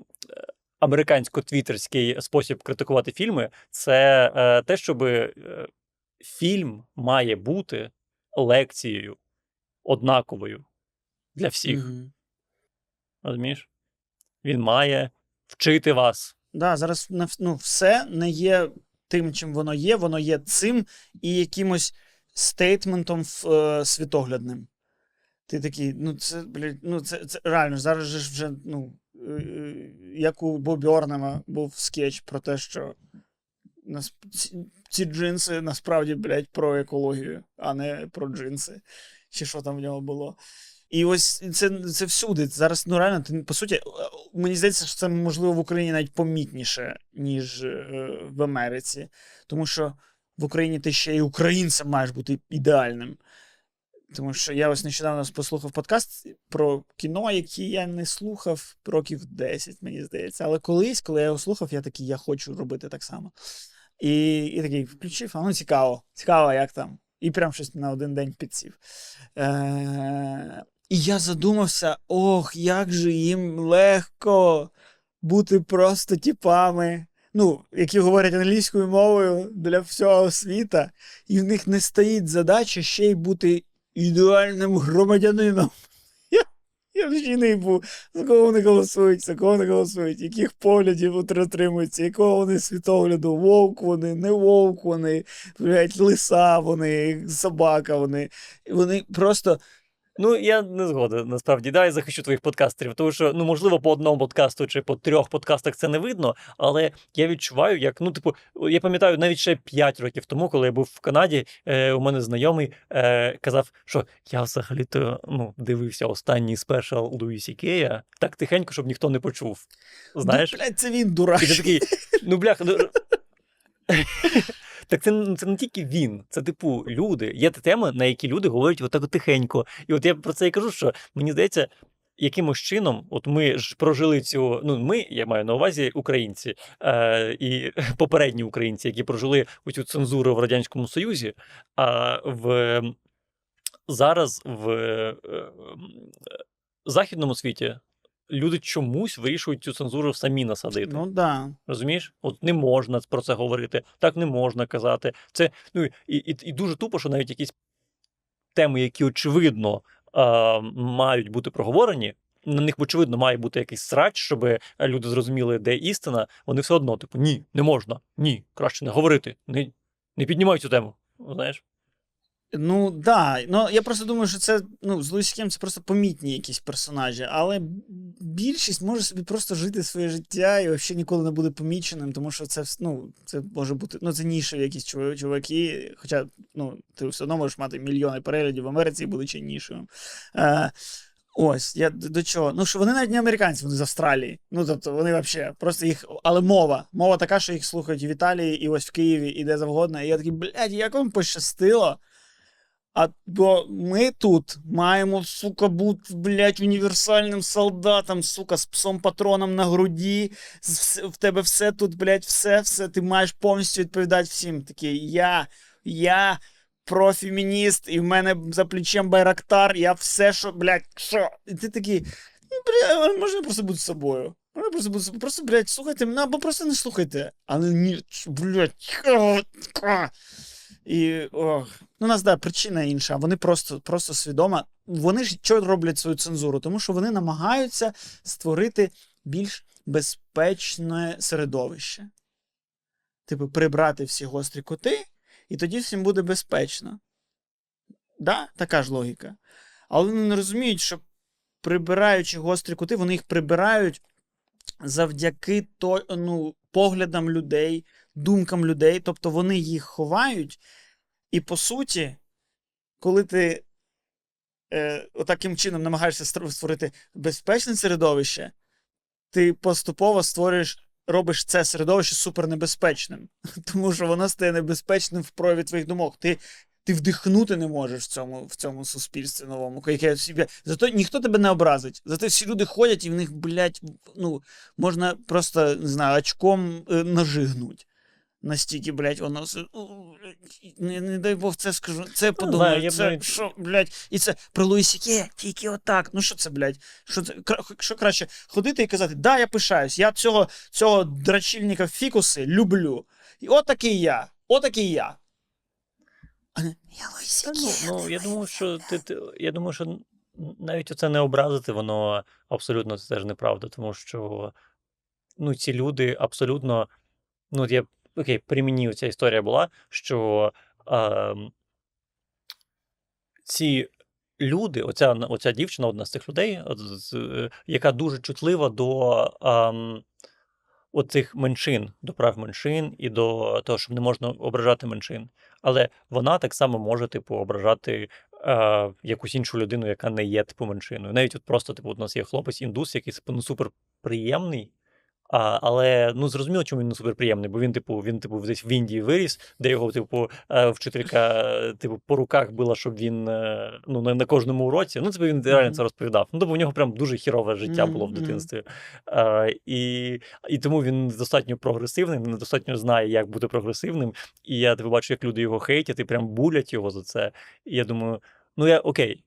американсько-твіттерський спосіб критикувати фільми – це е, те, щоб е, фільм має бути лекцією однаковою. Для всіх. Mm-hmm. Розумієш? Він має вчити вас. Так, да, зараз, ну, все не є тим, чим воно є. Воно є цим і якимось стейтментом е, світоглядним. Ти такий, ну, це, блядь, ну, це, це реально, зараз же вже, ну, е, як у Боб Бернема був скетч про те, що ці джинси насправді, блядь, про екологію, а не про джинси. Чи що там в нього було. І ось це, це всюди. Зараз, ну реально, ти, по суті, мені здається, що це, можливо, в Україні навіть помітніше, ніж е, в Америці. Тому що в Україні ти ще й українцем маєш бути ідеальним. Тому що я ось нещодавно послухав подкаст про кіно, який я не слухав років десять, мені здається. Але колись, коли я його слухав, я такий, я хочу робити так само. І, і такий, включив, а ну цікаво, цікаво, як там. І прям щось на один день підсів. Е- і я задумався, ох, як же їм легко бути просто тіпами, ну, які говорять англійською мовою для всього світа, і в них не стоїть задача ще й бути ідеальним громадянином. Я, я в жінний був, за кого вони голосують, за кого не голосують, яких поглядів отримуються, якого вони світогляду, вовк вони, не вовк вони, блять, лиса вони, собака вони. Вони просто... Ну, я не згоден, насправді, да, я захищу твоїх подкастерів, тому що, ну, можливо, по одному подкасту чи по трьох подкастах це не видно, але я відчуваю, як, ну, типу, я пам'ятаю, навіть ще п'ять років тому, коли я був в Канаді, е, у мене знайомий е, казав, що я взагалі-то, ну, дивився останній спешл Луї Сікея так тихенько, щоб ніхто не почув, знаєш? Ну, блядь, це він дурак. І ти такий, ну, бляха, ну... Так це, це не тільки він, це типу люди. Є теми, на які люди говорять отак тихенько. І от я про це і кажу, що мені здається, якимось чином, от ми ж прожили цю, ну ми, я маю на увазі, українці, е, і попередні українці, які прожили оцю цензуру в Радянському Союзі, а в зараз в е, е, західному світі люди чомусь вирішують цю цензуру самі насадити. Ну, да. Розумієш? От не можна про це говорити, так не можна казати. Це, ну, і, і, і дуже тупо, що навіть якісь теми, які, очевидно, е, мають бути проговорені, на них, очевидно, має бути якийсь срач, щоб люди зрозуміли, де істина, вони все одно, типу, ні, не можна, ні, краще не говорити, не, не піднімай цю тему, знаєш? Ну, да. Ну, я просто думаю, що це, ну, з Луї Сіком це просто помітні якісь персонажі, але більшість може собі просто жити своє життя і взагалі ніколи не буде поміченим, тому що це, ну, це може бути, ну, це нішеві якісь чуваки, хоча, ну, ти все одно можеш мати мільйони переглядів в Америці, будучи нішевим. А, ось, я до чого? Ну, що вони навіть не американці, вони з Австралії. Ну, тобто, вони взагалі, просто їх, але мова. Мова така, що їх слухають і в Італії, і ось в Києві, і де завгодно. І я такий, блядь, як вам пощастило? А бо ми тут маємо, сука, бути, блядь, універсальним солдатом, сука, з псом-патроном на груді, з, в тебе все тут, блядь, все, все, ти маєш повністю відповідати всім. Такий, я, я профемініст, і в мене за плечем Байрактар, я все, що, блядь, що? І ти такий, блядь, можна просто бути собою. Просто, просто, просто, блядь, слухайте мене, або просто не слухайте. Але ні, блядь, і, ох, ну, у нас, да, причина інша, вони просто, просто свідомо, вони ж чого роблять свою цензуру? Тому що вони намагаються створити більш безпечне середовище. Типу, прибрати всі гострі кути, і тоді всім буде безпечно. Да? Така ж логіка. Але вони не розуміють, що прибираючи гострі кути, вони їх прибирають завдяки то, ну, поглядам людей, думкам людей, тобто вони їх ховають, і по суті, коли ти е, отаким чином намагаєшся створити безпечне середовище, ти поступово створюєш, робиш це середовище супернебезпечним, тому що воно стає небезпечним в прояві твоїх думок. Ти, ти вдихнути не можеш в цьому, в цьому суспільстві новому, яке собі... Зато ніхто тебе не образить, зато всі люди ходять і в них, блядь, ну, можна просто, не знаю, очком е, нажигнуть. Настільки, блядь, воно все, не, не дай Бог, це скажу, це подумаю, це, що, блядь, і це про Луї Сіке, тільки отак, ну що це, блядь, що, це, що краще, ходити і казати, да, я пишаюсь, я цього, цього драчільника фікуси люблю, і отакий я, отакий я. А не, я Луї Сіке. Ну, я думаю, що, ти, ти, я думаю, що навіть оце не образити, воно абсолютно, це теж неправда, тому що, ну, ці люди абсолютно, ну, я окей, при мені оця історія була, що е, ці люди, оця, оця дівчина, одна з цих людей, яка дуже чутлива до е, оцих меншин, до прав меншин і до того, що не можна ображати меншин. Але вона так само може, типу, ображати е, якусь іншу людину, яка не є, типу, меншиною. Навіть от просто, типу, у нас є хлопець-індус, який, типу, ну, суперприємний, а, але, ну, зрозуміло, чому він не суперприємний, бо він, типу, він, типу, десь в Індії виріс, де його, типу, вчителька, типу, по руках била, щоб він, ну, на кожному уроці, ну, типу, він реально це розповідав. Ну, тобто, в нього прям дуже хірове життя було в дитинстві. А, і, і тому він достатньо прогресивний, він достатньо знає, як бути прогресивним. І я, типу, бачу, як люди його хейтять і прям булять його за це. І я думаю, ну, я, окей,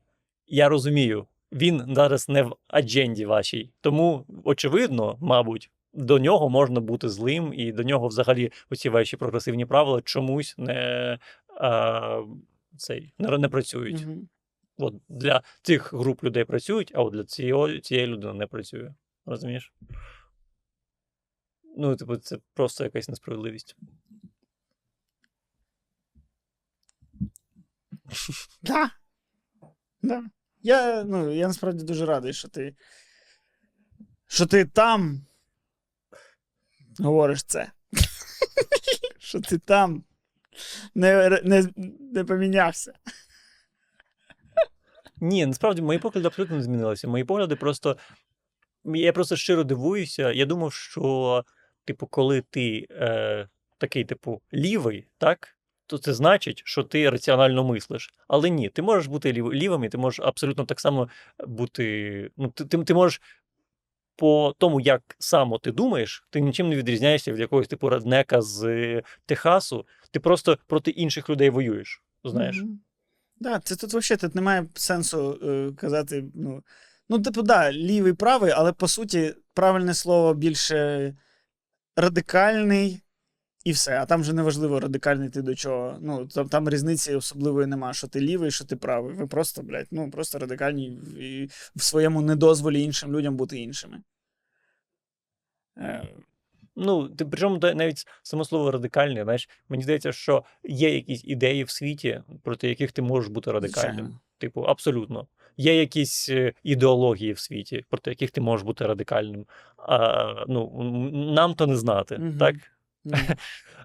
я розумію, він зараз не в адженді вашій. Тому, очевидно, мабуть, до нього можна бути злим, і до нього взагалі оці ваші прогресивні правила чомусь не, а, цей, не, не працюють. Mm-hmm. От для тих груп людей працюють, а от для цієї, цієї людини не працює. Розумієш? Ну, типу, це просто якась несправедливість. Так. Так. Я, ну, я насправді дуже радий, що ти, що ти там говориш це. Що ти там не, не, не помінявся. Ні, насправді, мої погляди абсолютно не змінилися. Мої погляди просто... Я просто щиро дивуюся. Я думав, що, типу, коли ти е, такий, типу, лівий, так? То це значить, що ти раціонально мислиш. Але ні, ти можеш бути лів, лівим, і ти можеш абсолютно так само бути... Ну, ти, ти, ти можеш... По тому, як саме ти думаєш, ти нічим не відрізняєшся від якогось типу раднека з Техасу. Ти просто проти інших людей воюєш, знаєш. Так, mm-hmm. да, це тут взагалі тут немає сенсу е, казати, ну, ну, типу, да, лівий, правий, але, по суті, правильне слово більше радикальний і все. А там вже неважливо, радикальний ти до чого. Ну, там, там різниці особливої нема, що ти лівий, що ти правий. Ви просто, блядь, ну, просто радикальні і в своєму недозволі іншим людям бути іншими. Ну, ти, причому навіть само слово «радикальний», знаєш, мені здається, що є якісь ідеї в світі, проти яких ти можеш бути радикальним. Це. Типу, абсолютно. Є якісь ідеології в світі, проти яких ти можеш бути радикальним. А, ну, нам то не знати, угу. Так? Mm.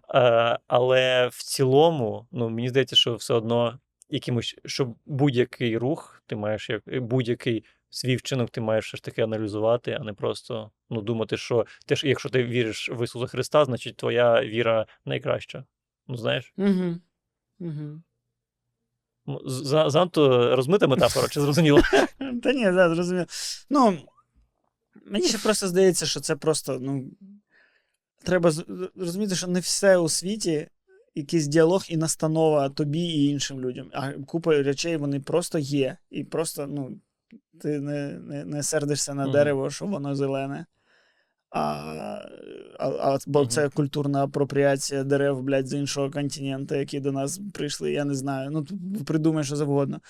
а, але в цілому, ну, мені здається, що все одно якимось, що будь-який рух ти маєш, як будь-який свій вчинок ти маєш все ж таки аналізувати, а не просто, ну, думати, що ти ж, якщо ти віриш в Ісуса Христа, значить твоя віра найкраща. Ну, знаєш? Mm-hmm. Mm-hmm. Занадто розмита метафора, чи зрозуміло? Та ні, да, зрозуміло. Ну, мені ще просто здається, що це просто, ну, треба розуміти, що не все у світі якийсь діалог і настанова тобі і іншим людям. А купа речей, вони просто є. І просто, ну, ти не, не, не сердишся на mm-hmm. дерево, що воно зелене. А, а, а, бо mm-hmm. це культурна апропріація дерев, блядь, з іншого континенту, які до нас прийшли, я не знаю. Ну, придумай, що завгодно.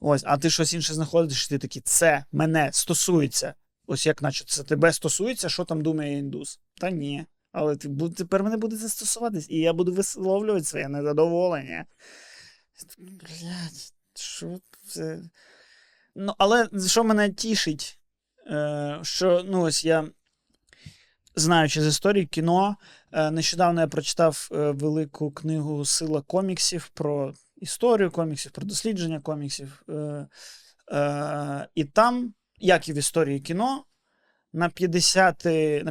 Ось, а ти щось інше знаходиш, і ти такий, це мене стосується. Ось як, наче, це тебе стосується, що там думає індус? Та ні. Але тепер мене буде застосуватись, і я буду висловлювати своє незадоволення. Блядь, що це? Ну, але що мене тішить, що, ну, ось я, знаючи з історії кіно, нещодавно я прочитав велику книгу «Сила коміксів» про історію коміксів, про дослідження коміксів. І там, як і в історії кіно, на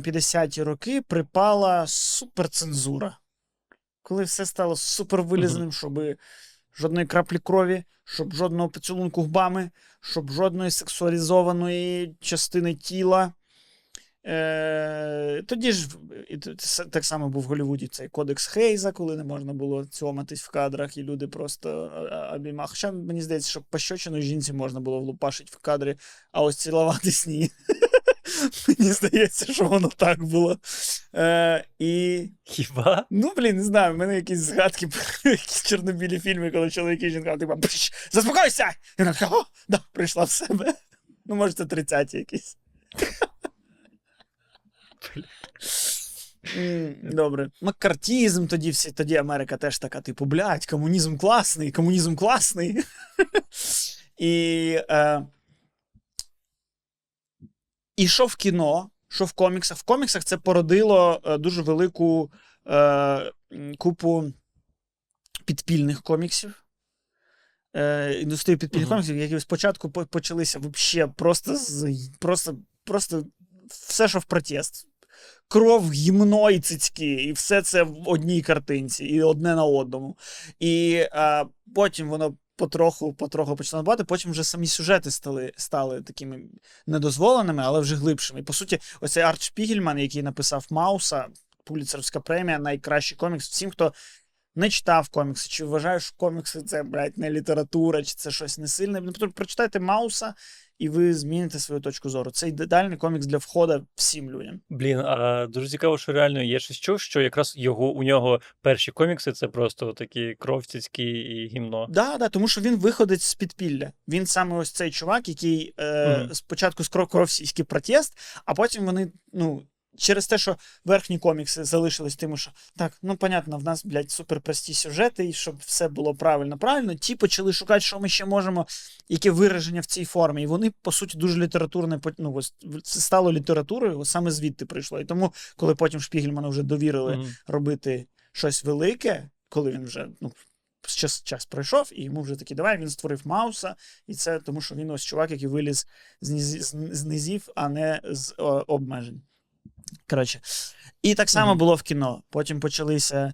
п'ятдесяті роки припала суперцензура. Коли все стало супервилізним, щоб жодної краплі крові, щоб жодного поцілунку губами, щоб жодної сексуалізованої частини тіла. Е- тоді ж так само був в Голлівуді цей кодекс Хейза, коли не можна було цьоматись в кадрах, і люди просто обіймали. Хоча мені здається, що пощочину жінці можна було влупашити в кадрі, а ось цілуватись ні. Мені здається, що воно так було. Е, і... Хіба? Ну, блін, не знаю, в мене якісь згадки про якісь чорнобілі фільми, коли чоловіки і жінка, типа, заспокойся! І вона така, о, да, прийшла в себе. Ну, може, це тридцяті якісь. Добре. Маккартізм тоді всі, тоді Америка теж така, типу, блядь, комунізм класний, комунізм класний. І... Е... І що в кіно, що в коміксах. В коміксах це породило дуже велику е, купу підпільних коміксів. Е, індустрію підпільних угу. коміксів, які спочатку почалися взагалі просто з просто, просто все, що в протест. Кров, гімно і цицьки, і все це в одній картинці, і одне на одному. І е, потім воно потроху, потроху почала набувати, потім вже самі сюжети стали, стали такими недозволеними, але вже глибшими. І, по суті, ось цей Арт Шпігельман, який написав Мауса, Пуліцерівська премія, найкращий комікс. Всім, хто не читав комікси, чи вважає, що комікси це, блядь, не література, чи це щось не сильне, ну, прочитайте Мауса, і ви зміните свою точку зору. Це ідеальний комікс для входу всім людям. Блін, а дуже цікаво, що реально є щось чув, що якраз його, у нього перші комікси — це просто такі кровціцькі і гімно. Да, да, тому що він виходить з підпілля. Він саме ось цей чувак, який е, mm. спочатку з кровціцький протест, а потім вони, ну, через те, що верхні комікси залишились тим, що так, ну, понятно, в нас, блядь, суперпрості сюжети, і щоб все було правильно-правильно, ті почали шукати, що ми ще можемо, яке вираження в цій формі. І вони, по суті, дуже літературне, ну, ось, стало літературою, саме звідти прийшло. І тому, коли потім Шпігельману вже довірили mm-hmm. робити щось велике, коли він вже, ну, час, час пройшов, і йому вже такі, давай, він створив Мауса, і це тому, що він ось чувак, який виліз з, низ, з низів, а не з о, обмежень. Коротше. І так само mm-hmm. було в кіно. Потім почалися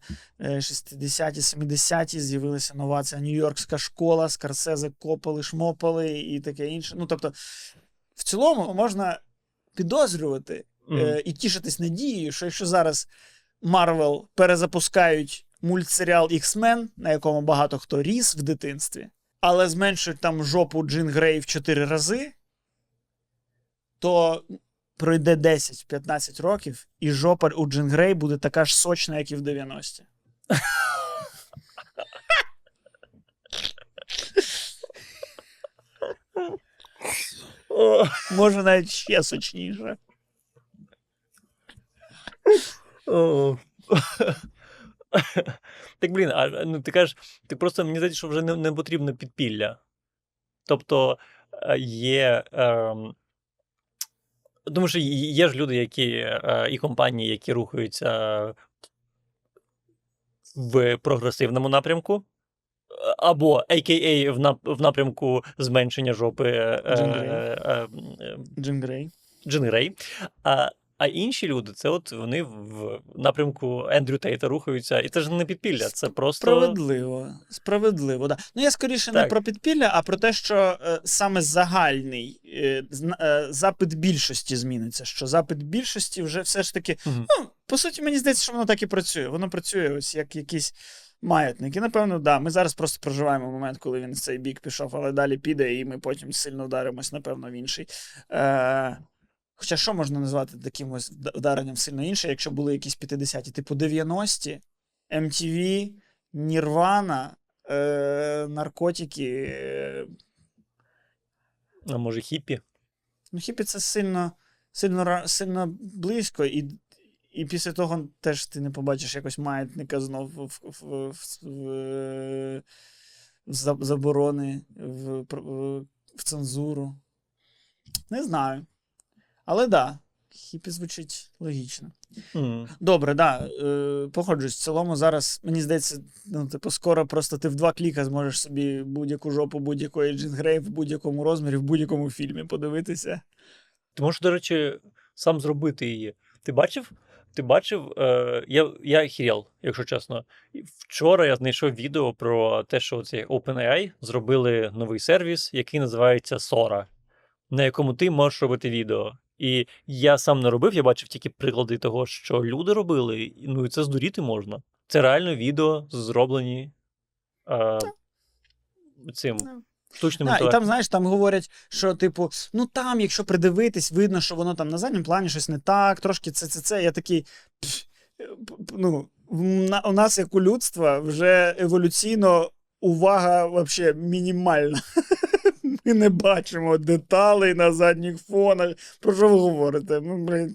шістдесяті, сімдесяті, з'явилася новація, Нью-Йоркська школа, Скорсезе, Копали, Шмопали і таке інше. Ну, тобто, в цілому можна підозрювати mm-hmm. е- і тішитись надією, що якщо зараз Marvel перезапускають мультсеріал X-Men, на якому багато хто ріс в дитинстві, але зменшують там жопу Джин Грей в чотири рази, то пройде десять-п'ятнадцять років, і жопа у Джин Грей буде така ж сочна, як і в дев'яності. Може, навіть ще сочніше. Так, блін, а, ну, ти кажеш, ти просто, мені здається, що вже не, не потрібно підпілля. Тобто, є... Ем... Тому що є ж люди, які і компанії, які рухаються в прогресивному напрямку, або а ка а в напрямку зменшення жопи Джин Грей. Джин Грей. А, а інші люди, це от вони в напрямку Ендрю Тейта рухаються, і це ж не підпілля, це просто... Справедливо, справедливо, да. Ну, я скоріше так. не про підпілля, а про те, що е, саме загальний е, е, запит більшості зміниться, що запит більшості вже все ж таки... Угу. Ну, по суті, мені здається, що воно так і працює. Воно працює ось як якийсь маятник. І, напевно, да, ми зараз просто проживаємо момент, коли він в цей бік пішов, але далі піде, і ми потім сильно вдаримось, напевно, в інший... Е, Хоча що можна назвати таким ось вдаренням сильно інше, якщо були якісь п'ятдесяті, типу дев'яності, ем ті ві, Нірвана, е- наркотики. Е- а може хіпі? Ну, хіпі це сильно, сильно, сильно близько, і, і після того теж ти не побачиш якось маятника знов в, в, в, в, в, в заборони, в, в, в цензуру. Не знаю. Але да, хіпі звучить логічно. Mm. Добре, да, е, походжусь, в цілому зараз, мені здається, ну, типу, скоро просто ти в два кліка зможеш собі будь-яку жопу будь-якої Джин Грей в будь-якому розмірі, в будь-якому фільмі подивитися. Ти можеш, до речі, сам зробити її. Ти бачив? Ти бачив? Е, я, я хірял, якщо чесно. Вчора я знайшов відео про те, що цей OpenAI зробили новий сервіс, який називається Sora, на якому ти можеш робити відео. І я сам не робив, я бачив тільки приклади того, що люди робили, ну і це здуріти можна. Це реально відео зроблені е, цим штучним інтелектом. І там, знаєш, там говорять, що, типу, ну там, якщо придивитись, видно, що воно там на задньому плані щось не так, трошки це-це-це. Я такий, пш, ну, у нас, як у людства, вже еволюційно увага взагалі мінімальна. Ми не бачимо деталей на задніх фонах. Про що ви говорите? Ми...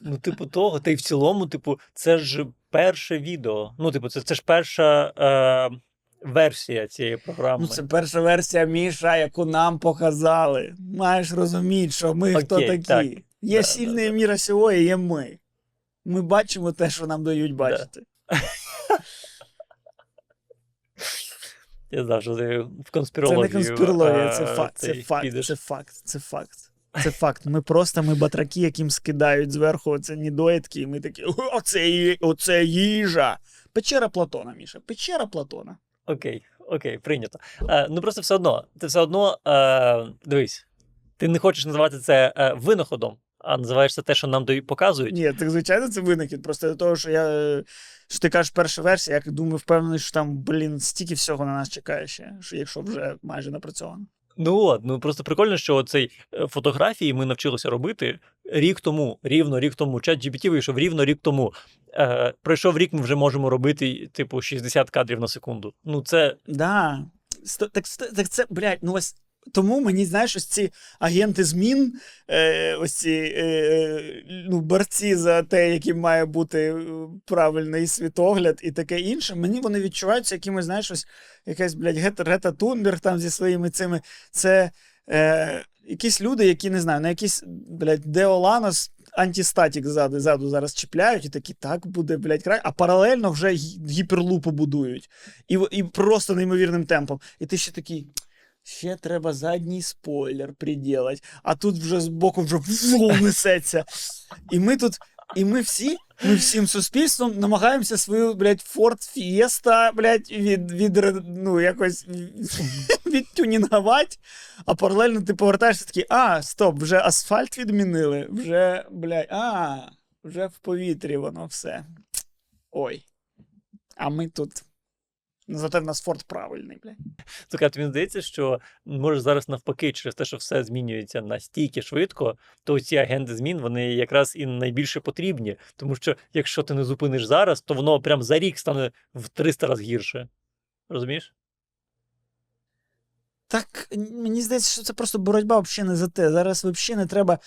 Ну, типу, того. Та й в цілому, типу, це ж перше відео. Ну, типу, це, це ж перша е, версія цієї програми. Ну, це перша версія, Міша, яку нам показали. Маєш розуміти, що ми Окей, хто такі. Так. Є да, сильна да, міра сього, і є ми. Ми бачимо те, що нам дають бачити. Да. Я знав, що це в конспірологію. Це не конспірологія, а, це, факт, це, факт, це факт, це факт, це факт. Ми просто, ми батраки, яким скидають зверху це недоїдки, і ми такі, оце, оце їжа. Печера Платона, Міша, печера Платона. Окей, окей, прийнято. А, ну просто все одно, ти все одно, а, дивись, ти не хочеш називати це а, винаходом, а називаєш це те, що нам показують. Ні, так звичайно це винахід, просто до того, що я... Що ти кажеш, перша версія, я думаю, впевнений, що там, блін, стільки всього на нас чекає ще, що якщо вже майже напрацьовано. Ну от, ну просто прикольно, що цей фотографії ми навчилися робити рік тому, рівно рік тому. ChatGPT вийшов рівно рік тому. Е, пройшов рік, ми вже можемо робити, типу, шістдесят кадрів на секунду. Ну це... Да. Сто, так, так це, блядь, ну ось... Тому мені, знаєш, ось ці агенти змін, е, ось ці е, ну, борці за те, яким має бути правильний світогляд і таке інше, мені вони відчуваються якимось, знаєш, ось якась, блядь, Грета Тунберг там зі своїми цими, це е, якісь люди, які, не знаю, на якісь, блядь, Деоланос антистатік ззаду, ззаду зараз чіпляють і такі, так буде, блядь, край, а паралельно вже гіперлупу будують. І, і просто неймовірним темпом. І ти ще такий... Ще треба задній спойлер приділати, а тут вже збоку вже несеться. І ми тут, і ми всі, ми всім суспільством намагаємося свою, блядь, Ford Fiesta, блядь, від, від, ну, якось відтюнінгувати, а паралельно ти повертаєшся такий, а, стоп, вже асфальт відмінили, вже, блядь, а, вже в повітрі воно все. Ой. А ми тут... Зате в нас Форд правильний, бля. Так, мені здається, що може зараз навпаки, через те, що все змінюється настільки швидко, то ці агенти змін, вони якраз і найбільше потрібні. Тому що, якщо ти не зупиниш зараз, то воно прям за рік стане в триста разів гірше. Розумієш? Так, мені здається, що це просто боротьба взагалі не за те. Зараз взагалі не треба...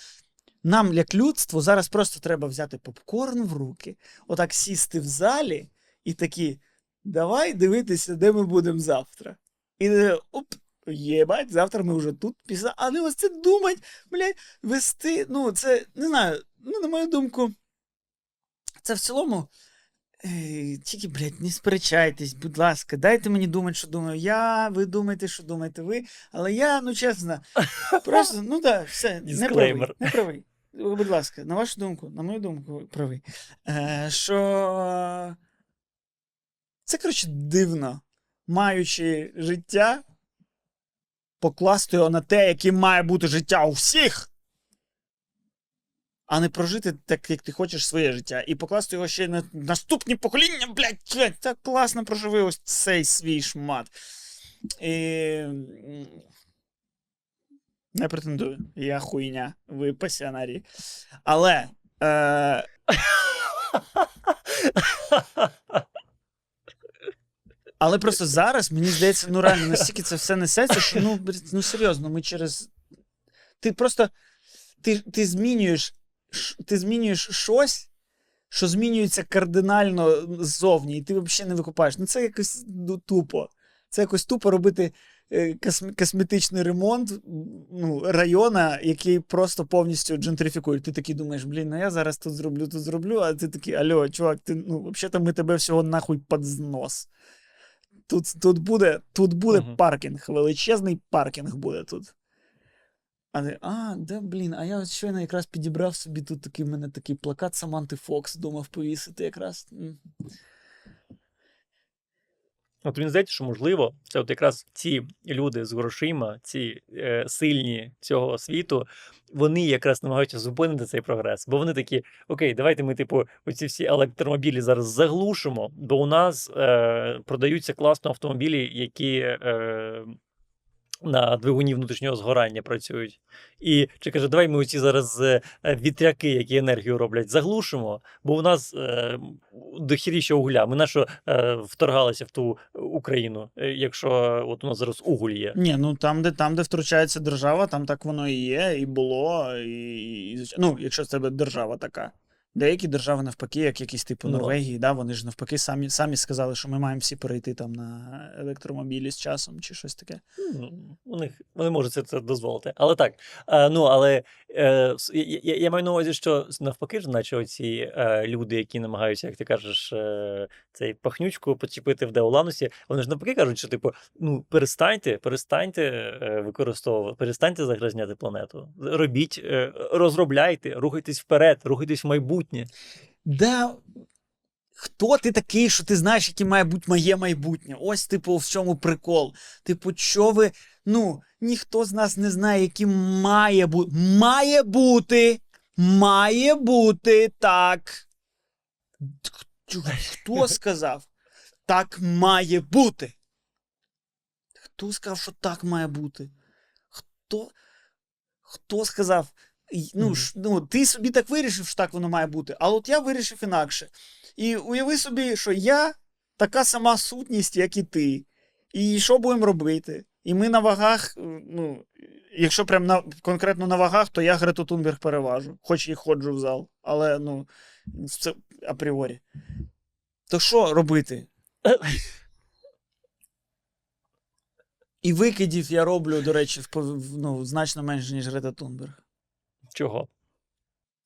Нам, як людству, зараз просто треба взяти попкорн в руки, отак сісти в залі і такі... Давай дивитися, де ми будемо завтра. І оп, єбать, завтра ми вже тут після. Але ось це думать, блядь, вести, ну це, не знаю, ну на мою думку, це в цілому, е, тільки, блядь, не сперечайтесь, будь ласка, дайте мені думати, що думаю я, ви думаєте, що думаєте ви, але я, ну чесно, просто, ну так, все, не правий, не правий. Будь ласка, на вашу думку, на мою думку, правий, е, що... Це, коротше, дивно, маючи життя, покласти його на те, яким має бути життя у всіх, а не прожити так, як ти хочеш своє життя. І покласти його ще на наступні покоління, блядь, так класно проживи ось цей свій шмат. І... Не претендую, я хуйня, ви пасіонарі. Але... Е... Але просто зараз, мені здається, ну реально, настільки це все несеться, що, ну, ну серйозно, ми через... Ти просто, ти, ти змінюєш, ти змінюєш щось, що змінюється кардинально ззовні, і ти взагалі не викупаєш. Ну це якось ну, тупо. Це якось тупо робити косметичний ремонт ну, района, який просто повністю джентрифікує. Ти такий думаєш, блін, ну я зараз тут зроблю, тут зроблю, а ти такий, алло, чувак, ти, ну, взагалі-то ми тебе всього нахуй під знос. Тут, тут буде, тут буде uh-huh. паркінг, величезний паркінг буде тут. А ти, а, да, блін, а я щойно якраз підібрав собі тут такий, в мене такий плакат Саманти Фокс, думав повісити якраз. От мені здається, що можливо, це от якраз ці люди з грошима, ці е, сильні цього світу, вони якраз намагаються зупинити цей прогрес. Бо вони такі, окей, давайте ми, типу, оці всі електромобілі зараз заглушимо, бо у нас е, продаються класно автомобілі, які е, на двигуні внутрішнього згорання працюють. І чи каже, давай ми оці зараз е, вітряки, які енергію роблять, заглушимо, бо у нас е, дохіріща угля. Ми на що е, вторгалися в ту Україну, якщо от у нас зараз уголь є? Ні, ну там, де, там, де втручається держава, там так воно і є, і було, і, і ну, якщо це держава така. Деякі держави, навпаки, як якісь типу Норвегії, да, вони ж навпаки самі, самі сказали, що ми маємо всі перейти там на електромобілі з часом чи щось таке. У них, вони можуть це, це дозволити. Але так, а, ну, але е, я, я, я маю на увазі, що навпаки ж, наче оці е, люди, які намагаються, як ти кажеш, е, цей пахнючку почепити в Деоланусі, вони ж навпаки кажуть, що типу, ну, перестаньте, перестаньте використовувати, перестаньте загрязняти планету. Робіть, е, розробляйте, рухайтесь вперед, рухайтесь в майбутнє. Да, хто ти такий, що ти знаєш, яке має бути моє майбутнє? Ось, типу, в чому прикол. Типу, що ви, ну, ніхто з нас не знає, яким має бути. Має бути, має бути, так. Хто сказав? Так має бути. Хто сказав, що так має бути? Хто, хто сказав? Ну, ж, ну, ти собі так вирішив, що так воно має бути, але от я вирішив інакше. І уяви собі, що я така сама сутність, як і ти. І що будемо робити? І ми на вагах, ну, якщо прям на, конкретно на вагах, то я Грету Тунберг переважу. Хоч і ходжу в зал, але, ну, це апріорі. То що робити? І викидів я роблю, до речі, ну, значно менше, ніж Грета Тунберг. Чого?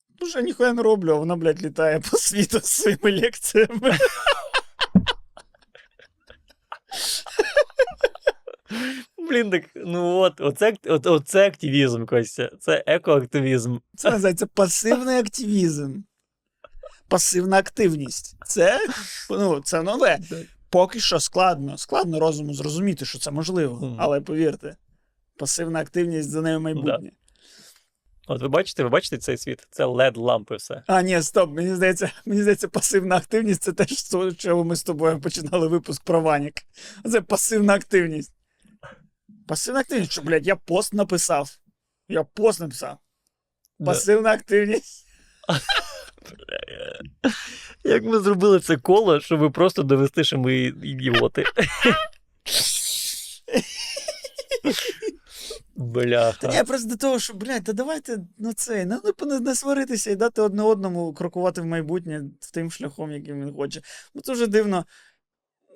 Дуже ніхуя не роблю, а вона, блядь, літає по світу з своїми лекціями. Блін, так, ну от, оце, от, оце активізм, Костя. Це екоактивізм. Це називається пасивний активізм. Пасивна активність. Це, ну, це нове. Поки що складно. Складно розуму зрозуміти, що це можливо. Але повірте, пасивна активність за нею майбутнє. От ви бачите, ви бачите цей світ? Це лед-лампи все. А, ні, стоп, мені здається, мені здається, пасивна активність – це те, з чого ми з тобою починали випуск про Ванік. Це пасивна активність. Пасивна активність, що, блядь, я пост написав. Я пост написав. Пасивна активність. Як ми зробили це коло, щоб просто довести, що ми ідіоти. Бляха. Та я просто до того, що, блядь, та давайте, ну, це, ну, не, не сваритися і дати одне одному крокувати в майбутнє тим шляхом, яким він хоче. Бо це вже дивно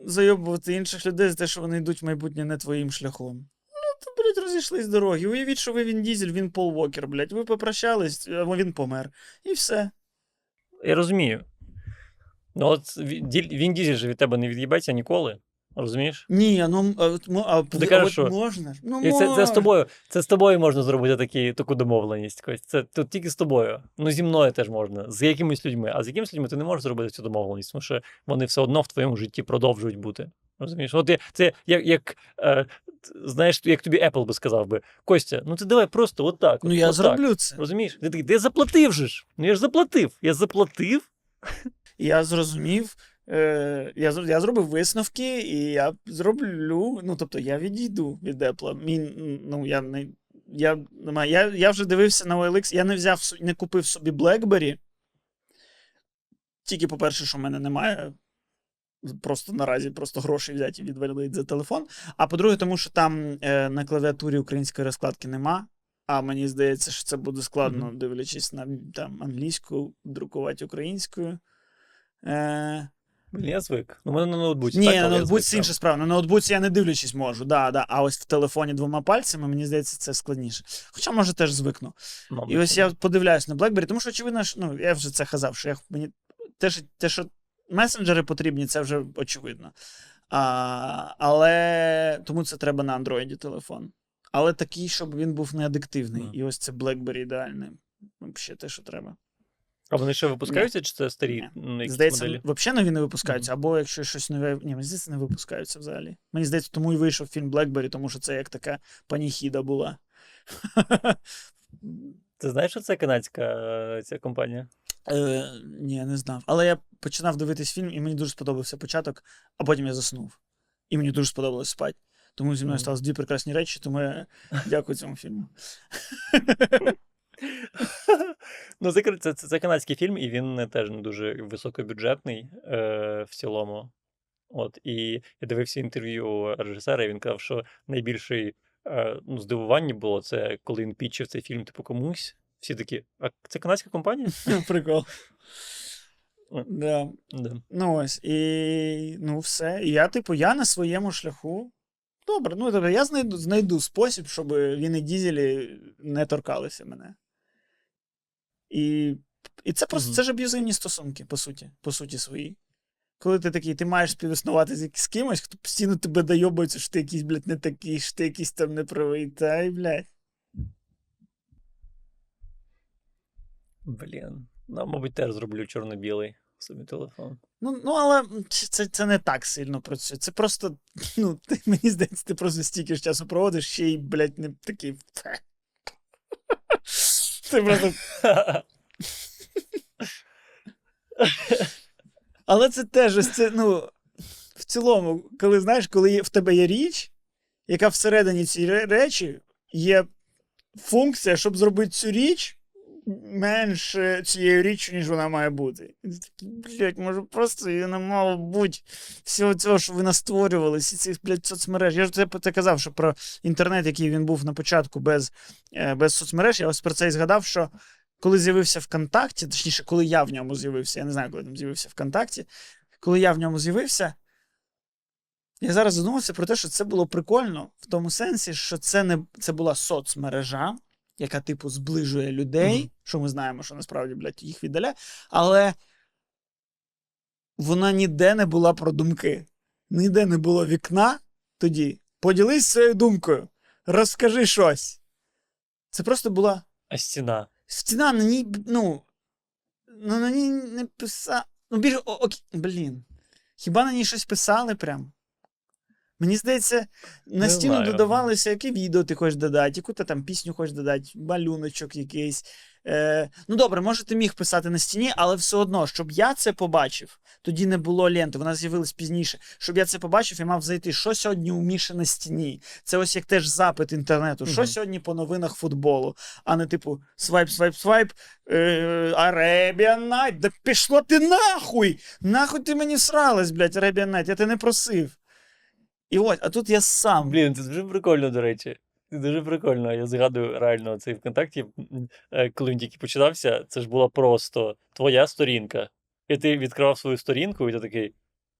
зайобувати інших людей за те, що вони йдуть в майбутнє не твоїм шляхом. Ну, то, блядь, розійшлись з дороги. Уявіть, що ви Він Дізель, він Пол Вокер, блядь. Ви попрощались, або він помер. І все. Я розумію. Ну, от Він Дізель же від тебе не від'їбеться ніколи. Розумієш? Ні, ну, а, а, а кажеш, от можна? Ну, і це, це, з тобою, це з тобою можна зробити такі, таку домовленість. Це тут тільки з тобою. Ну, зі мною теж можна. З якимись людьми. А з якимись людьми ти не можеш зробити цю домовленість, тому що вони все одно в твоєму житті продовжують бути. Розумієш? От я, це як, як е, знаєш, як тобі Apple би сказав би, Костя, ну ти давай просто от так. Ну, от, я от зроблю так. Це. Розумієш? Ти такий, я заплатив же ж. Ну, я ж заплатив. Я заплатив. Я зрозумів. Е, я, я зробив висновки, і я зроблю, ну, тобто, я відійду від Apple. Мій, ну, я, не, я, я, я вже дивився на о ел ікс, я не взяв, не купив собі BlackBerry. Тільки, по-перше, що в мене немає, просто наразі просто гроші взяті відвалити за телефон. А по-друге, тому що там е, на клавіатурі української розкладки нема. А мені здається, що це буде складно, mm-hmm. дивлячись на там, англійську, друкувати українською. Е, Блін, я звик. Ну, мене на ноутбуці. Ні, так, на ноутбуці інша справа. На ноутбуці я не дивлячись можу, да, да. А ось в телефоні двома пальцями, мені здається, це складніше. Хоча, може, теж звикну. Мам, і ось я подивляюсь на BlackBerry, тому що, очевидно, що, ну, я вже це казав, що я, мені те, що, те, що месенджери потрібні, це вже очевидно. А, але тому це треба на Android телефон. Але такий, щоб він був неадиктивний. Mm. І ось це BlackBerry ідеальне. Взагалі те, що треба. А вони ще випускаються, ні. Чи це старі моделі? Здається, взагалі нові не випускаються, або якщо щось нове... Ні, мені здається, не випускаються взагалі. Мені здається, тому і вийшов фільм BlackBerry, тому що це як така паніхіда була. Ти знаєш, що це канадська ця компанія? Е, ні, не знав. Але я починав дивитись фільм, і мені дуже сподобався початок, а потім я заснув. І мені дуже сподобалось спати. Тому зі мною сталося дві прекрасні речі, тому я дякую цьому фільму. Ну, це, це, це канадський фільм, і він теж не дуже високобюджетний е, в цілому. От, і я дивився інтерв'ю режисера, і він казав, що найбільше е, ну, здивування було, це коли він пітчив цей фільм типу комусь. Всі такі, а це канадська компанія? Прикол. Да. Да. Ну ось, і ну все. І я, типу, я на своєму шляху. Добре, ну тобто я знайду, знайду спосіб, щоб він і Дізелі не торкалися мене. І, і це просто, mm-hmm. це ж аб'юзивні стосунки, по суті, по суті свої. Коли ти такий, ти маєш співіснувати з, з кимось, хто постійно тебе дойобується, що ти якийсь, блядь, не такий, що ти якийсь там неправий, та й, блядь. Блін. Ну, мабуть, теж зроблю чорно-білий собі телефон. Ну, ну але це, це не так сильно працює. Це просто, ну, ти, мені здається, ти просто стільки ж часу проводиш, ще й, блядь, не такий... Ти просто... Але це теж ось це, ну, в цілому, коли, знаєш, коли в тебе є річ, яка всередині цієї речі є функція, щоб зробити цю річ менше цією річчю, ніж вона має бути. І ти такий, блядь, може просто її не мало бути всього цього, що ви настворювали, всі цих, блядь, соцмереж. Я ж це, це казав, що про інтернет, який він був на початку без, без соцмереж, я ось про це і згадав, що коли з'явився ВКонтакті, точніше, коли я в ньому з'явився, я не знаю, коли там з'явився ВКонтакті, коли я в ньому з'явився, я зараз задумався про те, що це було прикольно в тому сенсі, що це, не, це була соцмережа, яка, типу, зближує людей, mm-hmm. що ми знаємо, що насправді, блядь, їх віддаляє, але вона ніде не була про думки. Ніде не було вікна тоді. Поділись своєю думкою, розкажи щось. Це просто була... А стіна? Стіна на ній, ну, ну на ній не писали, ну, більше, о, о, блін, хіба на ній щось писали прям? Мені здається, на стіну знаю. Додавалися, яке відео ти хочеш додати, яку ти там пісню хочеш додати, малюночок якийсь. Е, ну добре, може ти міг писати на стіні, але все одно, щоб я це побачив, тоді не було ленти, вона з'явилась пізніше, щоб я це побачив, я мав зайти, що сьогодні у Міші на стіні. Це ось як теж запит інтернету, що угу. сьогодні по новинах футболу, а не типу свайп, свайп, свайп, е, Arabian Night, да пішло ти нахуй, нахуй ти мені всралась, блядь, Arabian Night, я тебе не просив. І ось, а тут я сам. Блін, це дуже прикольно, до речі. Це дуже прикольно. Я згадую реально цей ВКонтакті, коли він тільки починався, це ж була просто твоя сторінка. І ти відкривав свою сторінку, і ти такий,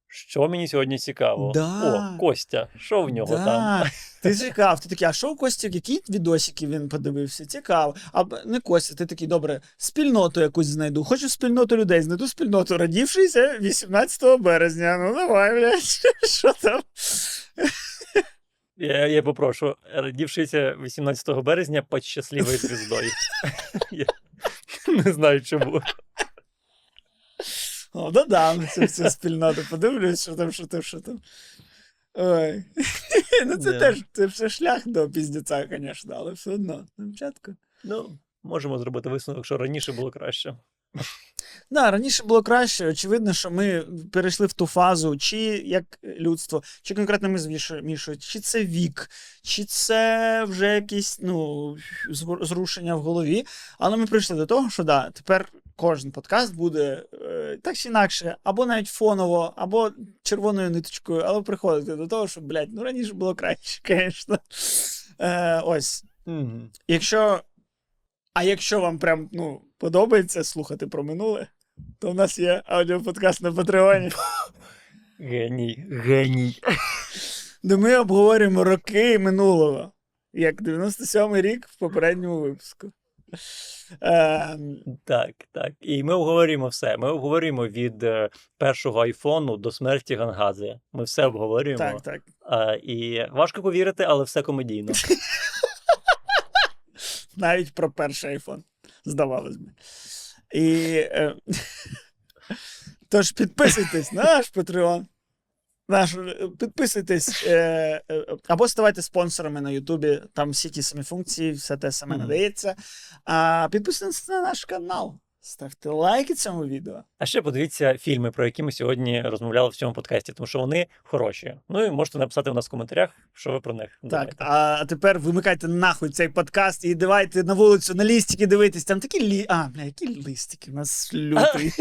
що мені сьогодні цікаво? Да. О, Костя, що в нього да. там? Ти цікав, ти такий, а що у Костя, які відосики він подивився? Цікаво. А не Костя, ти такий, добре, спільноту якусь знайду. Хочу спільноту людей, знайду спільноту, родившися вісімнадцятого березня. Ну давай, блядь, що там? Я, я попрошу, родившися вісімнадцятого березня під щасливою звіздою. Я не знаю, чому. О, додам цю всю спільноту, подивлюсь, що там, що там, що там. Ой. Ну це yeah. теж, це все шлях до піздеця, звісно, але все одно. Ну, можемо зробити висновок, що раніше було краще. Да, раніше було краще. Очевидно, що ми перейшли в ту фазу, чи як людство, чи конкретно ми змішують, чи це вік, чи це вже якісь, ну, зрушення в голові. Але ми прийшли до того, що да, тепер кожен подкаст буде е, так чи інакше, або навіть фоново, або червоною ниточкою, але приходити до того, що, блядь, ну раніше було краще, звісно. Е, ось. Mm-hmm. Якщо... А якщо вам прям, ну, подобається слухати про минуле, то в нас є аудіоподкаст на Patreon. Геній, геній. Де ми обговорюємо роки минулого, як дев'яносто сьомий рік в попередньому випуску. А... Так, так. І ми обговорюємо все. Ми обговорюємо від е, першого айфону до смерті Гангази. Ми все обговорюємо. Так, так. А, і важко повірити, але все комедійно. Навіть про перший айфон, здавалось би. І, е, тож підписуйтесь на наш Patreon. Наш, підписуйтесь е, е, або ставайте спонсорами на Ютубі, там всі ті самі функції, все те саме mm-hmm. надається. А підписуйтесь на наш канал, ставте лайки цьому відео. А ще подивіться фільми, про які ми сьогодні розмовляли в цьому подкасті, тому що вони хороші. Ну і можете написати в нас в коментарях, що ви про них думаєте. Так, а тепер вимикайте нахуй цей подкаст і давайте на вулицю на лістики дивитись. Там такі лі... А, бля, які лістики у нас лютий.